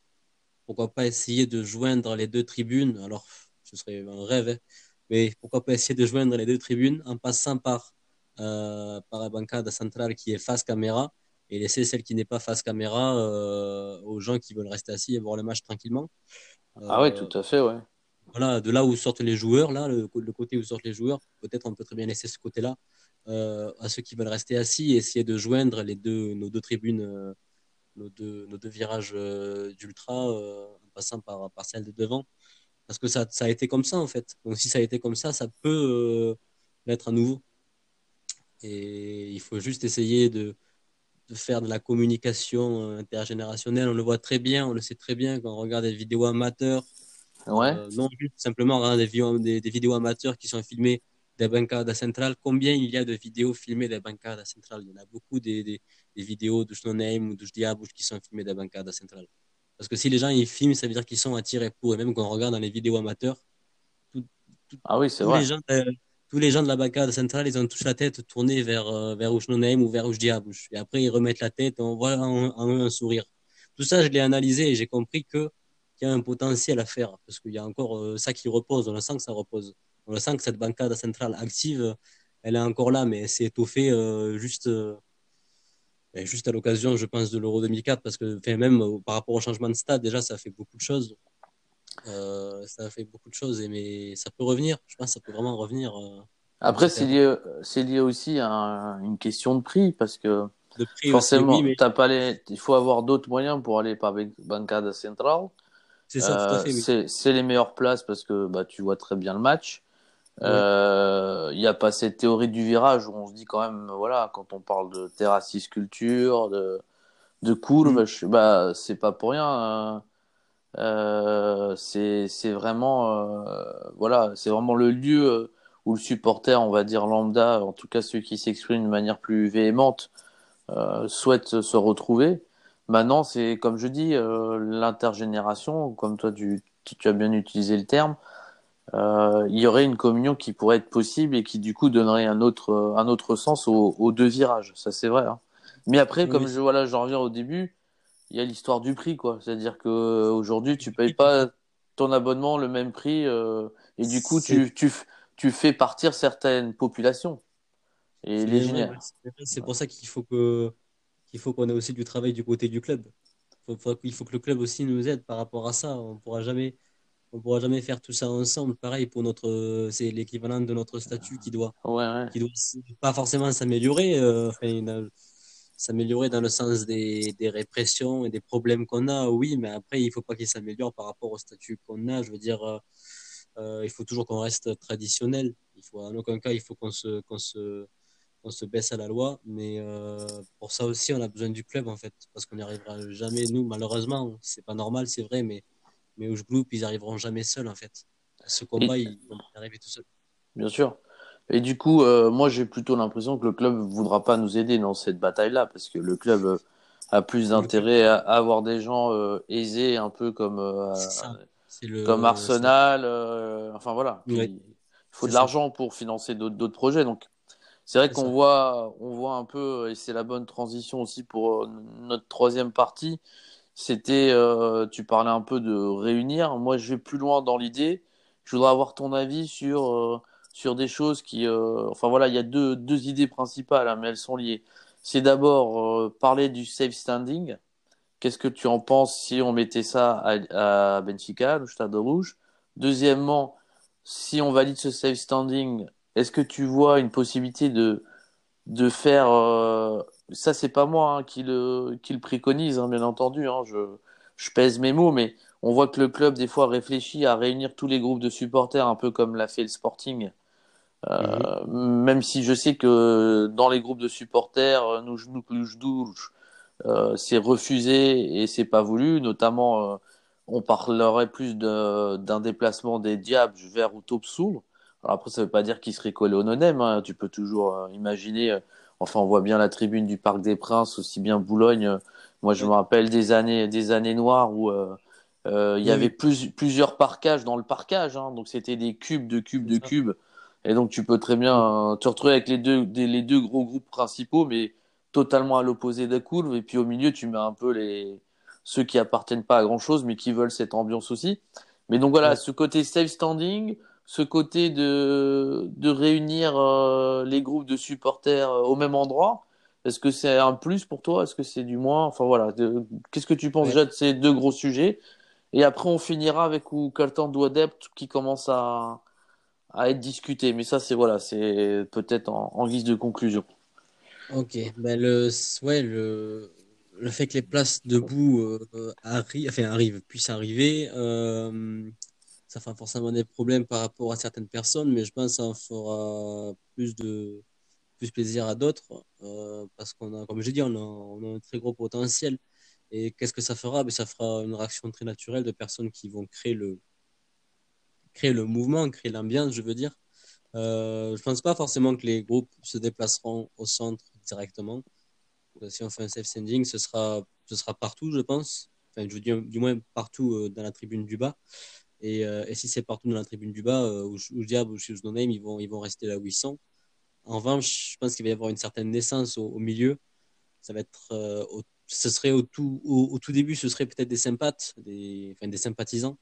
pourquoi pas essayer de joindre les deux tribunes? Alors, ce serait un rêve, hein. Mais pourquoi pas essayer de joindre les deux tribunes en passant par, euh, par la bancade centrale qui est face caméra, et laisser celle qui n'est pas face caméra euh, aux gens qui veulent rester assis et voir le match tranquillement. Euh, ah ouais, tout à fait, ouais. Voilà, de là où sortent les joueurs, là, le, le côté où sortent les joueurs, peut-être on peut très bien laisser ce côté-là euh, à ceux qui veulent rester assis et essayer de joindre les deux, nos deux tribunes, euh, nos, deux, nos deux virages euh, d'ultra euh, en passant par, par celle de devant. Parce que ça, ça a été comme ça, en fait. Donc, si ça a été comme ça, ça peut euh, l'être à nouveau. Et il faut juste essayer de de faire de la communication intergénérationnelle. On le voit très bien, on le sait très bien quand on regarde des vidéos amateurs. Ouais. Euh, non, juste simplement hein, des, des, des vidéos amateurs qui sont filmées des bancadas centrales. Combien il y a de vidéos filmées des bancadas centrales? Il y en a beaucoup des, des, des vidéos de No Name ou de Diables qui sont filmées des bancadas centrales. Parce que si les gens ils filment, ça veut dire qu'ils sont attirés pour. Et même quand on regarde dans les vidéos amateurs, tout, tout, ah oui, c'est tous, vrai. Les gens, euh, tous les gens de la bancade centrale, ils ont tous la tête tournée vers, vers No Name ou vers Diables. Et après, ils remettent la tête et on voit en, en eux un sourire. Tout ça, je l'ai analysé et j'ai compris que, qu'il y a un potentiel à faire. Parce qu'il y a encore euh, ça qui repose. On le sent que ça repose. On le sent que cette bancade centrale active, elle est encore là, mais elle s'est étoffée euh, juste, euh, juste à l'occasion, je pense, de l'Euro deux mille quatre. Parce que même euh, par rapport au changement de stade, déjà, ça fait beaucoup de choses. Euh, ça fait beaucoup de choses, mais ça peut revenir. Je pense que ça peut vraiment revenir. Euh, Après, c'est lié, c'est lié aussi à une question de prix, parce que de prix forcément, aussi, oui, mais... t'as pas les... il faut avoir d'autres moyens pour aller par Bancada Central. C'est ça, euh, tout à fait. Oui. C'est, c'est les meilleures places parce que bah, tu vois très bien le match. Il ouais. euh, n'y a pas cette théorie du virage où on se dit quand même, voilà, quand on parle de terrassisculture, de, de courbe, mm. bah, c'est pas pour rien. Hein. Euh, c'est, c'est vraiment euh, voilà, c'est vraiment le lieu où le supporter, on va dire lambda, en tout cas ceux qui s'expriment de manière plus véhémente, euh, souhaitent se retrouver. Maintenant, c'est comme je dis, euh, l'intergénération, comme toi tu, tu as bien utilisé le terme, euh, il y aurait une communion qui pourrait être possible et qui du coup donnerait un autre, un autre sens aux, aux deux virages, ça c'est vrai. Hein. Mais après, comme oui. je, voilà, j'en reviens au début, il y a l'histoire du prix, quoi. C'est-à-dire que aujourd'hui, tu payes pas ton abonnement le même prix, euh, et du coup, tu, tu, tu fais partir certaines populations. Et c'est, les génères. Ouais, c'est pour ça qu'il faut que, qu'il faut qu'on ait aussi du travail du côté du club. Il faut, il faut que le club aussi nous aide par rapport à ça. On pourra jamais, on pourra jamais faire tout ça ensemble. Pareil pour notre, c'est l'équivalent de notre statut qui doit, ouais, ouais. qui doit pas forcément s'améliorer. Euh, enfin, s'améliorer dans le sens des, des répressions et des problèmes qu'on a, oui, mais après, il ne faut pas qu'il s'améliore par rapport au statut qu'on a. Je veux dire, euh, il faut toujours qu'on reste traditionnel. Il faut, en aucun cas, il faut qu'on se, qu'on se, qu'on se baisse à la loi. Mais euh, pour ça aussi, on a besoin du club, en fait, parce qu'on n'y arrivera jamais, nous, malheureusement. Ce n'est pas normal, c'est vrai, mais, mais au groupe, ils n'y arriveront jamais seuls, en fait. À ce combat, ils vont y arriver tout seuls. Bien sûr. Et du coup, euh, moi, j'ai plutôt l'impression que le club voudra pas nous aider dans cette bataille-là, parce que le club euh, a plus d'intérêt à, à avoir des gens euh, aisés, un peu comme euh, c'est ça. C'est le... comme Arsenal. Euh, enfin voilà, ouais. il faut c'est de ça. L'argent pour financer d'autres, d'autres projets. Donc, c'est vrai c'est qu'on ça. voit, on voit un peu, et c'est la bonne transition aussi pour euh, notre troisième partie. C'était, euh, tu parlais un peu de réunir. Moi, je vais plus loin dans l'idée. Je voudrais avoir ton avis sur euh, sur des choses qui... Euh, enfin voilà, il y a deux, deux idées principales, hein, mais elles sont liées. C'est d'abord euh, parler du safe standing. Qu'est-ce que tu en penses si on mettait ça à, à Benfica, le Stade Rouge? Deuxièmement, si on valide ce safe standing, est-ce que tu vois une possibilité de, de faire... Euh, ça, c'est pas moi hein, qui, le, qui le préconise, hein, bien entendu. Hein, je, je pèse mes mots, mais on voit que le club, des fois, réfléchit à réunir tous les groupes de supporters, un peu comme l'a fait le Sporting. Euh, mmh. Même si je sais que dans les groupes de supporters, nous, nous, nous, nous, euh, c'est refusé et c'est pas voulu. Notamment, euh, on parlerait plus de, d'un déplacement des Diables vers Topo Sul. Alors après, ça ne veut pas dire qu'ils seraient collés au No Name, hein. Tu peux toujours euh, imaginer. Euh, enfin, on voit bien la tribune du Parc des Princes, aussi bien Boulogne. Euh, moi, je me rappelle des années, des années noires où euh, euh, il y oui. avait plus, plusieurs parcages dans le parcage. Hein. Donc, c'était des cubes, de cubes, de cubes. Et donc, tu peux très bien euh, te retrouver avec les deux, des, les deux gros groupes principaux, mais totalement à l'opposé de la courbe. Et puis, au milieu, tu mets un peu les... ceux qui appartiennent pas à grand-chose, mais qui veulent cette ambiance aussi. Mais donc, voilà, oui. ce côté self-standing, ce côté de, de réunir euh, les groupes de supporters euh, au même endroit, est-ce que c'est un plus pour toi ? Est-ce que c'est du moins ? Enfin, voilà, de... qu'est-ce que tu penses oui. déjà de ces deux gros sujets ? Et après, on finira avec Cartão do Adepto qui commence à... à être discuté, mais ça c'est voilà, c'est peut-être en, en guise de conclusion. Ok, ben le ouais le le fait que les places debout euh, arrivent, enfin arrivent, puissent arriver, euh, ça fera forcément des problèmes par rapport à certaines personnes, mais je pense que ça en fera plus de plus plaisir à d'autres euh, parce qu'on a, comme je dis, on a on a un très gros potentiel. Et qu'est-ce que ça fera ? Ben ça fera une réaction très naturelle de personnes qui vont créer le créer le mouvement, créer l'ambiance, je veux dire. Euh, je ne pense pas forcément que les groupes se déplaceront au centre directement. Si on fait un self-standing, ce sera, ce sera partout, je pense. Enfin, je veux dire, du moins partout euh, dans la tribune du bas. Et, euh, et si c'est partout dans la tribune du bas, euh, où, où Diable ou chez No Name, ils vont, ils vont rester là où ils sont. En revanche, je pense qu'il va y avoir une certaine naissance au, au milieu. Ça va être, euh, au, ce serait au tout, au, au tout début, ce serait peut-être des sympathes, des, enfin, des sympathisants.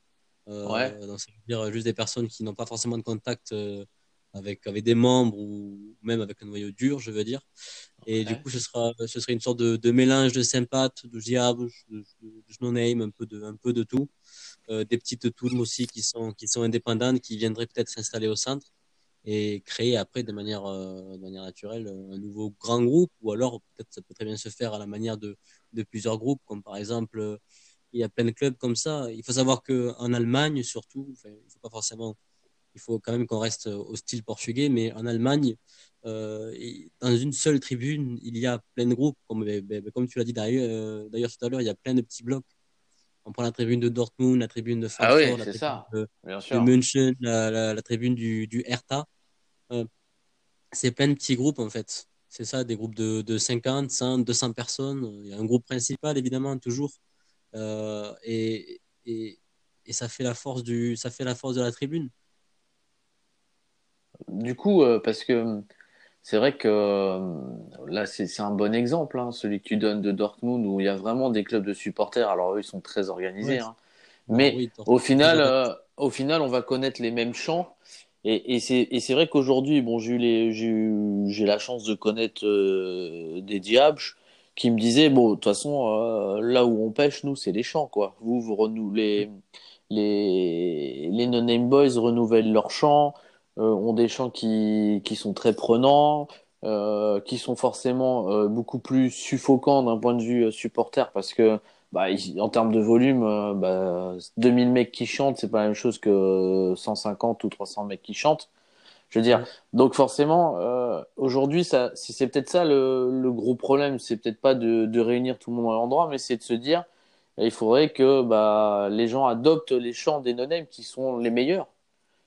Euh, ouais. Donc, ça veut dire juste des personnes qui n'ont pas forcément de contact euh, avec, avec des membres ou même avec un noyau dur, je veux dire. Et ouais. du coup, ce sera, ce serait une sorte de, de mélange de sympathes, de diables, de, de, de no name, un peu de, un peu de tout. Euh, des petites tourmes aussi qui sont, qui sont indépendantes, qui viendraient peut-être s'installer au centre et créer après de manière, euh, de manière naturelle un nouveau grand groupe. Ou alors, peut-être, ça peut très bien se faire à la manière de, de plusieurs groupes, comme par exemple. Il y a plein de clubs comme ça. Il faut savoir qu'en Allemagne, surtout, enfin, il faut pas forcément, il faut quand même qu'on reste au style portugais, mais en Allemagne, euh, dans une seule tribune, il y a plein de groupes. Comme, comme tu l'as dit d'ailleurs, d'ailleurs tout à l'heure, il y a plein de petits blocs. On prend la tribune de Dortmund, la tribune de Francfort, ah oui, la tribune ça. De, de München, la, la, la tribune du, du Hertha. Euh, c'est plein de petits groupes, en fait. C'est ça, des groupes de, de cinquante, cent, deux cents personnes. Il y a un groupe principal, évidemment, toujours. Euh, et, et, et ça fait la force du, ça fait la force de la tribune. Du coup, euh, parce que c'est vrai que euh, là, c'est, c'est un bon exemple, hein, celui que tu donnes de Dortmund, où il y a vraiment des clubs de supporters. Alors eux, ils sont très organisés, oui. hein, mais oui, au final, euh, au final, on va connaître les mêmes chants. Et, et, c'est, et c'est vrai qu'aujourd'hui, bon, j'ai eu, les, j'ai eu, j'ai la chance de connaître euh, des Diables. Qui me disait bon de toute façon euh, là où on pêche nous c'est les chants quoi, vous vous renouvelez les les No Name Boys renouvellent leurs chants, euh, ont des chants qui qui sont très prenants, euh, qui sont forcément euh, beaucoup plus suffocants d'un point de vue euh, supporter parce que bah ils, en termes de volume euh, bah deux mille mecs qui chantent c'est pas la même chose que cent cinquante ou trois cents mecs qui chantent. Je veux dire, donc forcément, euh, aujourd'hui, ça, c'est, c'est peut-être ça le, le gros problème. C'est peut-être pas de, de réunir tout le monde à l'endroit, mais c'est de se dire, il faudrait que bah, les gens adoptent les chants des No Name qui sont les meilleurs,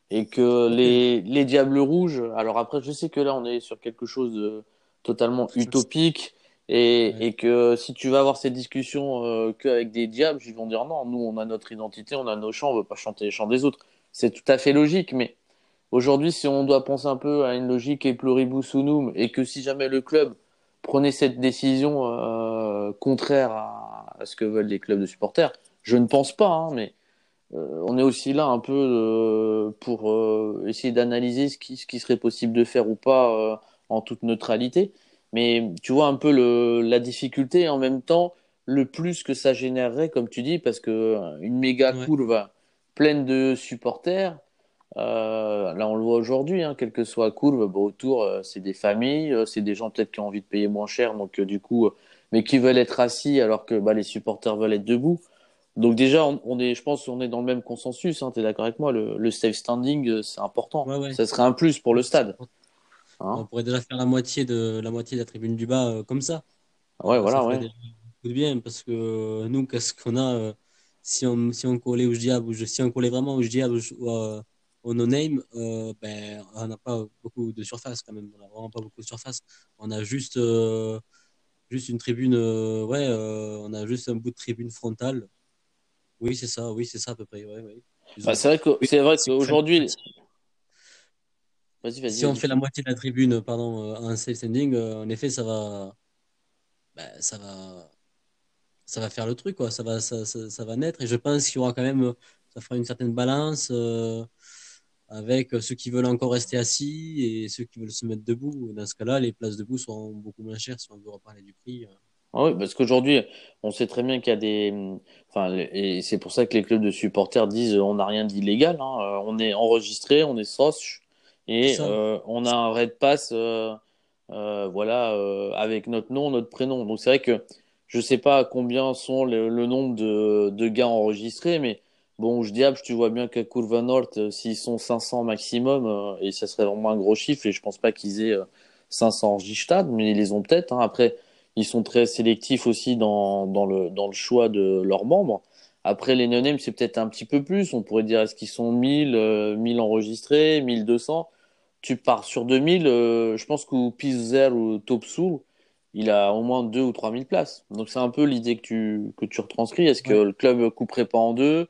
et que les, les Diables Rouges. Alors après, je sais que là, on est sur quelque chose de totalement utopique, et, ouais. et que si tu vas avoir cette discussion euh, qu'avec des Diables, ils vont dire non, nous, on a notre identité, on a nos chants, on veut pas chanter les chants des autres. C'est tout à fait logique, mais aujourd'hui, si on doit penser un peu à une logique et pluribus unum, et que si jamais le club prenait cette décision euh, contraire à, à ce que veulent les clubs de supporters, je ne pense pas, hein, mais euh, on est aussi là un peu euh, pour euh, essayer d'analyser ce qui, ce qui serait possible de faire ou pas euh, en toute neutralité. Mais tu vois un peu le, la difficulté et en même temps le plus que ça générerait, comme tu dis, parce que une méga ouais. courbe pleine de supporters. Euh, là on le voit aujourd'hui hein, quelle que soit la courbe bah, autour euh, c'est des familles euh, c'est des gens peut-être qui ont envie de payer moins cher donc euh, du coup euh, mais qui veulent être assis alors que bah, les supporters veulent être debout donc déjà on, on est je pense on est dans le même consensus hein, t'es d'accord avec moi le, le safe standing euh, c'est important ouais, ouais. ça serait un plus pour le stade hein on pourrait déjà faire la moitié de la moitié de la tribune du bas euh, comme ça ouais ça voilà ouais déjà, de bien, parce que nous, qu'est-ce qu'on a, si on, si on collait aux Diables, si on collait vraiment aux Diables ou à, au No Name, euh, ben, on n'a pas beaucoup de surface quand même, on n'a vraiment pas beaucoup de surface, on a juste, euh, juste une tribune, euh, ouais, euh, on a juste un bout de tribune frontale, oui c'est ça, oui c'est ça à peu près, ouais, ouais. Bah, c'est vrai que, c'est vrai qu'aujourd'hui... Vas-y, vas-y, si vas-y. On fait la moitié de la tribune, pardon, à un safe standing, en effet, ça va, ben, ça va, ça va faire le truc, quoi. Ça va, ça, ça, ça va naître. Et je pense qu'il y aura quand même, ça fera une certaine balance euh, avec ceux qui veulent encore rester assis et ceux qui veulent se mettre debout. Dans ce cas-là, les places debout seront beaucoup moins chères si on veut reparler du prix. Ah oui, parce qu'aujourd'hui, on sait très bien qu'il y a des, enfin, et c'est pour ça que les clubs de supporters disent on n'a rien d'illégal, hein. On est enregistré, on est sauce. Et euh, on a un Red Pass euh, euh, voilà, euh, avec notre nom, notre prénom. Donc c'est vrai que je ne sais pas combien sont le, le nombre de, de gars enregistrés, mais bon, je diable, tu vois bien qu'à Curva Nord, euh, s'ils sont cinq cents maximum, euh, et ça serait vraiment un gros chiffre, et je ne pense pas qu'ils aient euh, cinq cents enregistrés, mais ils les ont peut-être. Hein. Après, ils sont très sélectifs aussi dans, dans, le, dans le choix de leurs membres. Après, les non-names, c'est peut-être un petit peu plus. On pourrait dire, est-ce qu'ils sont mille, euh, mille enregistrés, mille deux cents? Tu pars sur deux mille, euh, je pense qu'au Pizzer ou Topo Sul, il a au moins deux ou trois mille places. Donc, c'est un peu l'idée que tu, que tu retranscris. Est-ce que ouais. le club couperait pas en deux?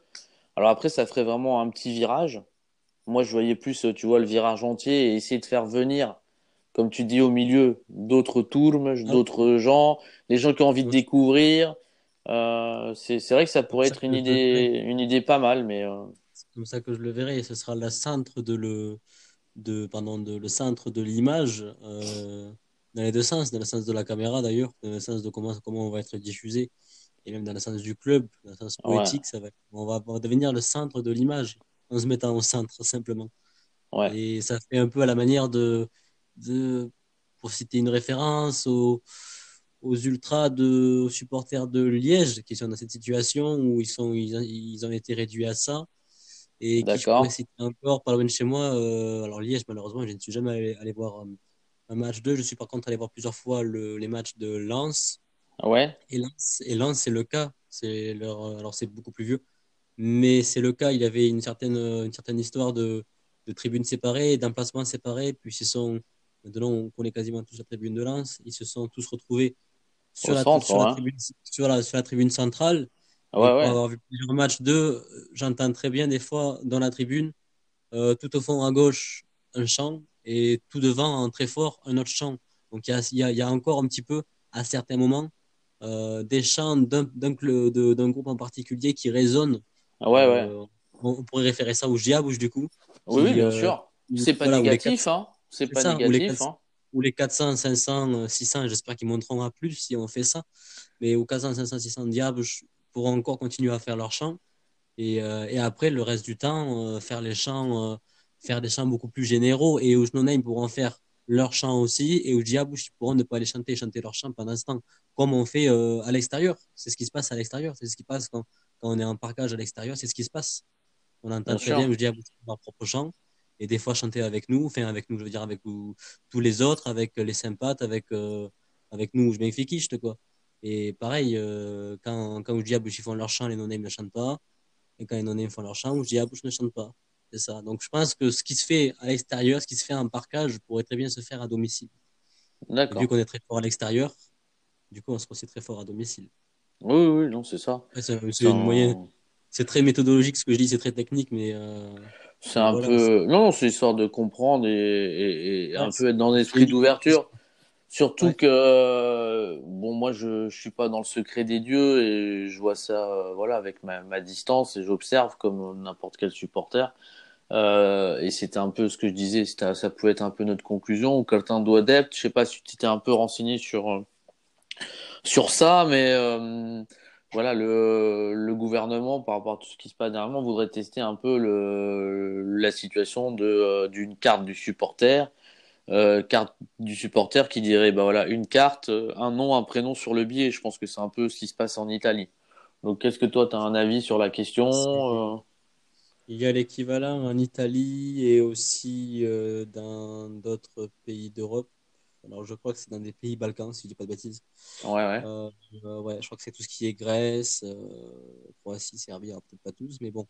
Alors après, ça ferait vraiment un petit virage. Moi, je voyais plus, tu vois, le virage entier et essayer de faire venir, comme tu dis, au milieu, d'autres tourmes, ouais. d'autres gens, les gens qui ont envie ouais. de découvrir. Euh, c'est, c'est vrai que ça pourrait ça être une idée, une idée pas mal. Mais euh... c'est comme ça que je le verrai. Ce sera le centre de le... de pendant de le centre de l'image euh, dans les deux sens, dans le sens de la caméra d'ailleurs, dans le sens de comment comment on va être diffusé, et même dans le sens du club, dans le sens poétique, ouais. ça va on va devenir le centre de l'image en se mettant au centre simplement. Ouais. Et ça fait un peu à la manière de de pour citer une référence aux aux ultras de aux supporters de Liège qui sont dans cette situation où ils sont ils ils ont été réduits à ça. Et qui je pourrais citer encore par loin de chez moi, euh, alors Liège malheureusement je ne suis jamais allé, allé voir um, un match d'eux, je suis par contre allé voir plusieurs fois le, les matchs de Lens. Ah ouais. Et Lens, et Lens c'est le cas, c'est leur, alors c'est beaucoup plus vieux, mais c'est le cas, il y avait une certaine, une certaine histoire de, de tribunes séparées, d'emplacements séparés, puis ils se sont, maintenant on connaît quasiment tous la tribune de Lens, ils se sont tous retrouvés sur, la, centre, sur, hein. la, tribune, sur, la, sur la tribune centrale. Ouais, ouais. Pour avoir vu plusieurs matchs d'eux, j'entends très bien des fois dans la tribune, euh, tout au fond à gauche, un chant, et tout devant, un très fort, un autre chant. Donc il y, y, y a encore un petit peu, à certains moments, euh, des chants d'un, d'un, de, d'un groupe en particulier qui résonnent. Ah ouais, ouais. Euh, on, on pourrait référer ça aux Diables, du coup. Oui, qui, oui bien euh, sûr. C'est pas voilà, négatif, quatre... hein. C'est, c'est pas ça, négatif, hein. Ou les quatre cents, cinq cents, six cents, j'espère qu'ils monteront à plus si on fait ça. Mais aux quatre cents, cinq cents, six cents Diables, je... pourront encore continuer à faire leurs chants et, euh, et après le reste du temps euh, faire les chants euh, faire des chants beaucoup plus généraux, et aux No Name pourront faire leurs chants aussi, et aux Diables ils pourront ne pas les chanter chanter leurs chants pendant ce temps comme on fait euh, à l'extérieur. C'est ce qui se passe à l'extérieur, c'est ce qui passe quand, quand on est en parkage à l'extérieur, c'est ce qui se passe, on entend bien très sûr. Bien aux Diables leur propre chant, et des fois chanter avec nous, enfin avec nous je veux dire avec vous, tous les autres, avec les sympathes, avec, euh, avec nous je m'enfiquiche quoi. Et pareil, euh, quand, quand les Diables font leur chant, les non-names ne chantent pas. Et quand les non-names font leur chant, les Diables ne chantent pas. C'est ça. Donc je pense que ce qui se fait à l'extérieur, ce qui se fait en parkage, pourrait très bien se faire à domicile. D'accord. Et vu qu'on est très fort à l'extérieur, du coup on se sent très fort à domicile. Oui, oui, non, c'est ça. Ouais, c'est, c'est, un... moyen... c'est très méthodologique ce que je dis, c'est très technique, mais. Euh... C'est un voilà, peu. C'est... Non, c'est histoire de comprendre et, et, et ouais, un c'est... peu être dans l'esprit d'ouverture. Surtout ouais. que, bon, moi, je ne suis pas dans le secret des dieux et je vois ça euh, voilà, avec ma, ma distance et j'observe comme n'importe quel supporter. Euh, et c'était un peu ce que je disais, ça pouvait être un peu notre conclusion. Cartão do Adepto, je ne sais pas si tu t'es un peu renseigné sur, euh, sur ça, mais euh, voilà, le, le gouvernement, par rapport à tout ce qui se passe dernièrement, voudrait tester un peu le, la situation de, euh, d'une carte du supporter. Euh, carte du supporter qui dirait bah voilà, une carte, un nom, un prénom sur le billet. Je pense que c'est un peu ce qui se passe en Italie. Donc, qu'est-ce que toi, tu as un avis sur la question euh... Il y a l'équivalent en Italie et aussi euh, dans d'autres pays d'Europe. Alors, je crois que c'est dans des pays balkans, si je dis pas de bêtises. Ouais, ouais. Euh, euh, ouais, je crois que c'est tout ce qui est Grèce, euh, Croatie, Serbie, hein, peut-être pas tous, mais bon.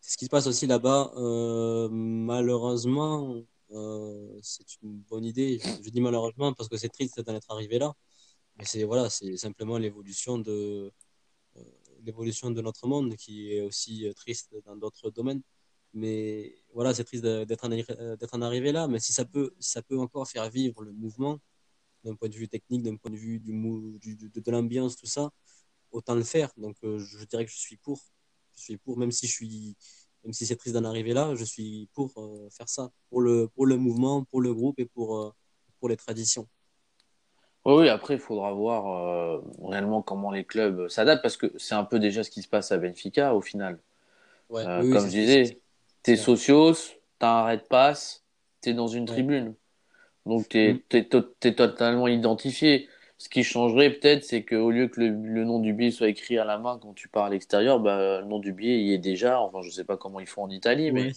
C'est ce qui se passe aussi là-bas. Euh, malheureusement, euh, c'est une bonne idée. Je, je dis malheureusement parce que c'est triste d'en être arrivé là. Mais c'est, voilà, c'est simplement l'évolution de, euh, l'évolution de notre monde qui est aussi triste dans d'autres domaines. Mais voilà, c'est triste d'être en, d'être en arrivé là. Mais si ça peut, ça peut encore faire vivre le mouvement, d'un point de vue technique, d'un point de vue du, du, de, de l'ambiance, tout ça, autant le faire. Donc, euh, je dirais que je suis pour. Je suis pour, même si, je suis, même si c'est triste d'en arriver là, je suis pour euh, faire ça. Pour le, pour le mouvement, pour le groupe et pour, euh, pour les traditions. Oui, après, il faudra voir euh, réellement comment les clubs s'adaptent. Parce que c'est un peu déjà ce qui se passe à Benfica, au final. Ouais, euh, oui, comme oui, je disais... C'est... T'es ouais. socios, t'as un red pass, t'es dans une ouais. tribune. Donc, t'es, mmh. t'es, t'es, t'es totalement identifié. Ce qui changerait peut-être, c'est qu'au lieu que le, le nom du billet soit écrit à la main quand tu pars à l'extérieur, bah, le nom du billet y est déjà. Enfin, je sais pas comment ils font en Italie, ouais. mais,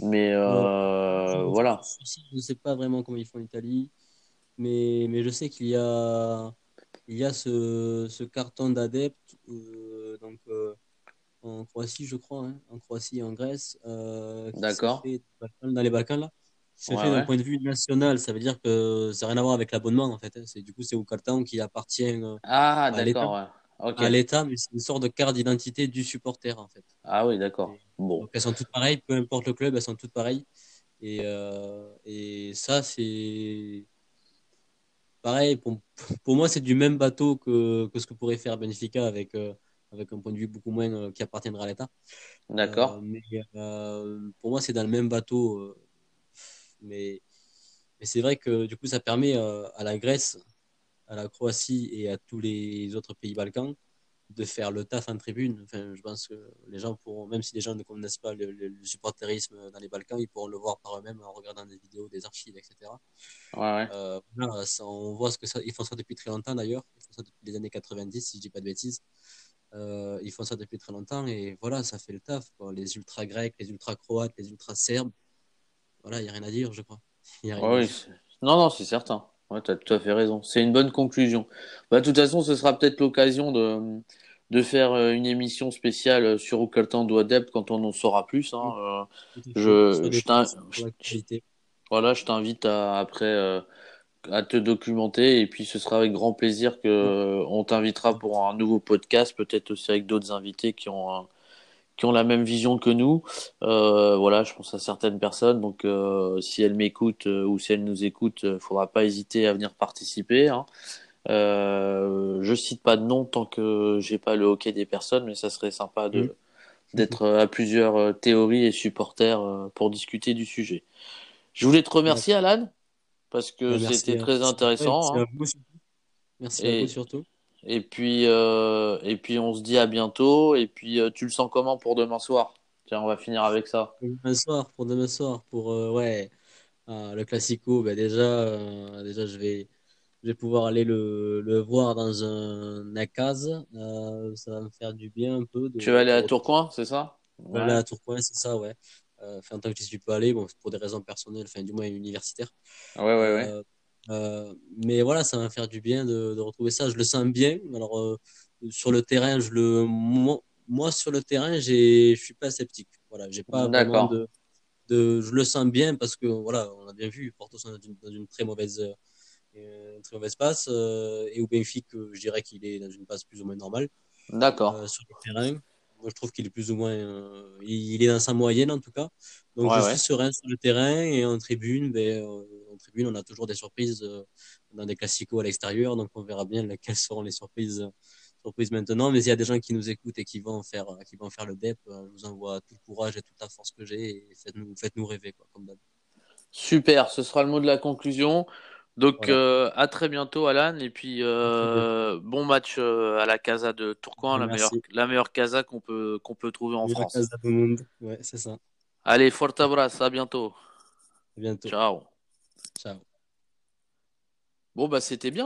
mais euh, ouais. voilà. Je sais pas vraiment comment ils font en Italie, mais, mais je sais qu'il y a, il y a ce, ce carton d'adepte. Euh, donc, euh, en Croatie, je crois, hein, en Croatie et en Grèce, euh, qui D'accord. s'est fait dans les Balkans, là. C'est ouais, fait d'un ouais. point de vue national, ça veut dire que ça n'a rien à voir avec l'abonnement, en fait. Hein. C'est, du coup, c'est au carton qui appartient euh, ah, à, l'État, ouais. okay. à l'État, mais c'est une sorte de carte d'identité du supporter, en fait. Ah oui, d'accord. Et, bon. Donc, elles sont toutes pareilles, peu importe le club, elles sont toutes pareilles. Et, euh, et ça, c'est... Pareil, pour, pour moi, c'est du même bateau que, que ce que pourrait faire Benfica avec... Euh, avec un point de vue beaucoup moins euh, qui appartiendra à l'État. D'accord. Euh, mais euh, pour moi, c'est dans le même bateau. Euh, mais, mais c'est vrai que du coup, ça permet euh, à la Grèce, à la Croatie et à tous les autres pays balkans de faire le taf en tribune. Enfin, je pense que les gens pourront, même si les gens ne connaissent pas le, le, le supporterisme dans les Balkans, ils pourront le voir par eux-mêmes en regardant des vidéos, des archives, et cetera. Ouais, ouais. Euh, voilà, ça, on voit ce que ça... Ils font ça depuis très longtemps d'ailleurs. Ils font ça depuis les années quatre-vingt-dix, si je ne dis pas de bêtises. Euh, ils font ça depuis très longtemps et voilà, ça fait le taf, quoi. Les ultra grecs, les ultra croates, les ultra serbes, voilà, il n'y a rien à dire, je crois. Y a rien ouais, à oui. dire. Non, non, c'est certain. Ouais, tu as tout à fait raison. C'est une bonne conclusion. Bah, de toute façon, ce sera peut-être l'occasion de, de faire une émission spéciale sur Cartão do Adepto quand on en saura plus. Hein. Euh, je, je, t'invite, je, voilà, je t'invite à, après euh, à te documenter et puis ce sera avec grand plaisir que on t'invitera pour un nouveau podcast, peut-être aussi avec d'autres invités qui ont un, qui ont la même vision que nous. Euh, voilà, je pense à certaines personnes, donc euh, si elles m'écoutent euh, ou si elles nous écoutent, il euh, faudra pas hésiter à venir participer. Hein. Euh, je cite pas de nom tant que j'ai pas le hockey des personnes, mais ça serait sympa de mmh. d'être euh, à plusieurs euh, théories et supporters euh, pour discuter du sujet. Je voulais te remercier, ouais. Alan. Parce que merci, c'était très intéressant. Merci, hein. à vous. merci et, à vous surtout. Et puis, euh, et puis on se dit à bientôt. Et puis euh, tu le sens comment pour demain soir ? Tiens, on va finir avec ça. Pour demain soir, pour demain soir, pour euh, ouais, euh, le Classico. Bah déjà, euh, déjà je vais, je vais pouvoir aller le, le voir dans un case. Euh, ça va me faire du bien un peu. De... Tu vas aller à Tourcoing, c'est ça ? Ouais. Aller à Tourcoing, c'est ça, ouais. Enfin, tant que je ne suis pas allé, bon, pour des raisons personnelles, enfin, du moins universitaires. Ouais, ouais, ouais. Euh, euh, mais voilà, ça va faire du bien de, de retrouver ça. Je le sens bien. Alors, euh, sur le terrain, je le, moi, moi sur le terrain, j'ai, je suis pas sceptique. Voilà, j'ai pas D'accord. vraiment de, de, je le sens bien parce que voilà, on a bien vu, Porto sont dans une, dans une très mauvaise, euh, une très mauvaise passe, euh, et au Benfica, je dirais qu'il est dans une passe plus ou moins normale. D'accord. Euh, sur le terrain. Moi, je trouve qu'il est plus ou moins... Euh, il est dans sa moyenne, en tout cas. Donc, ouais, je suis ouais. serein sur le terrain. Et en tribune, ben, euh, en tribune on a toujours des surprises euh, dans des classicos à l'extérieur. Donc, on verra bien quelles seront les surprises, euh, surprises maintenant. Mais il y a des gens qui nous écoutent et qui vont faire, qui vont faire le D E P. Euh, je vous envoie tout le courage et toute la force que j'ai. Et faites-nous, faites-nous rêver, quoi, comme d'hab. Super. Ce sera le mot de la conclusion. Donc, voilà. euh, à très bientôt, Alan. Et puis, euh, bon match euh, à la Casa de Tourcoing, la meilleure, la meilleure Casa qu'on peut, qu'on peut trouver en la France. Casa du monde. Ouais, c'est ça. Allez, forte abraço. À bientôt. À bientôt. Ciao. Ciao. Bon, bah, c'était bien.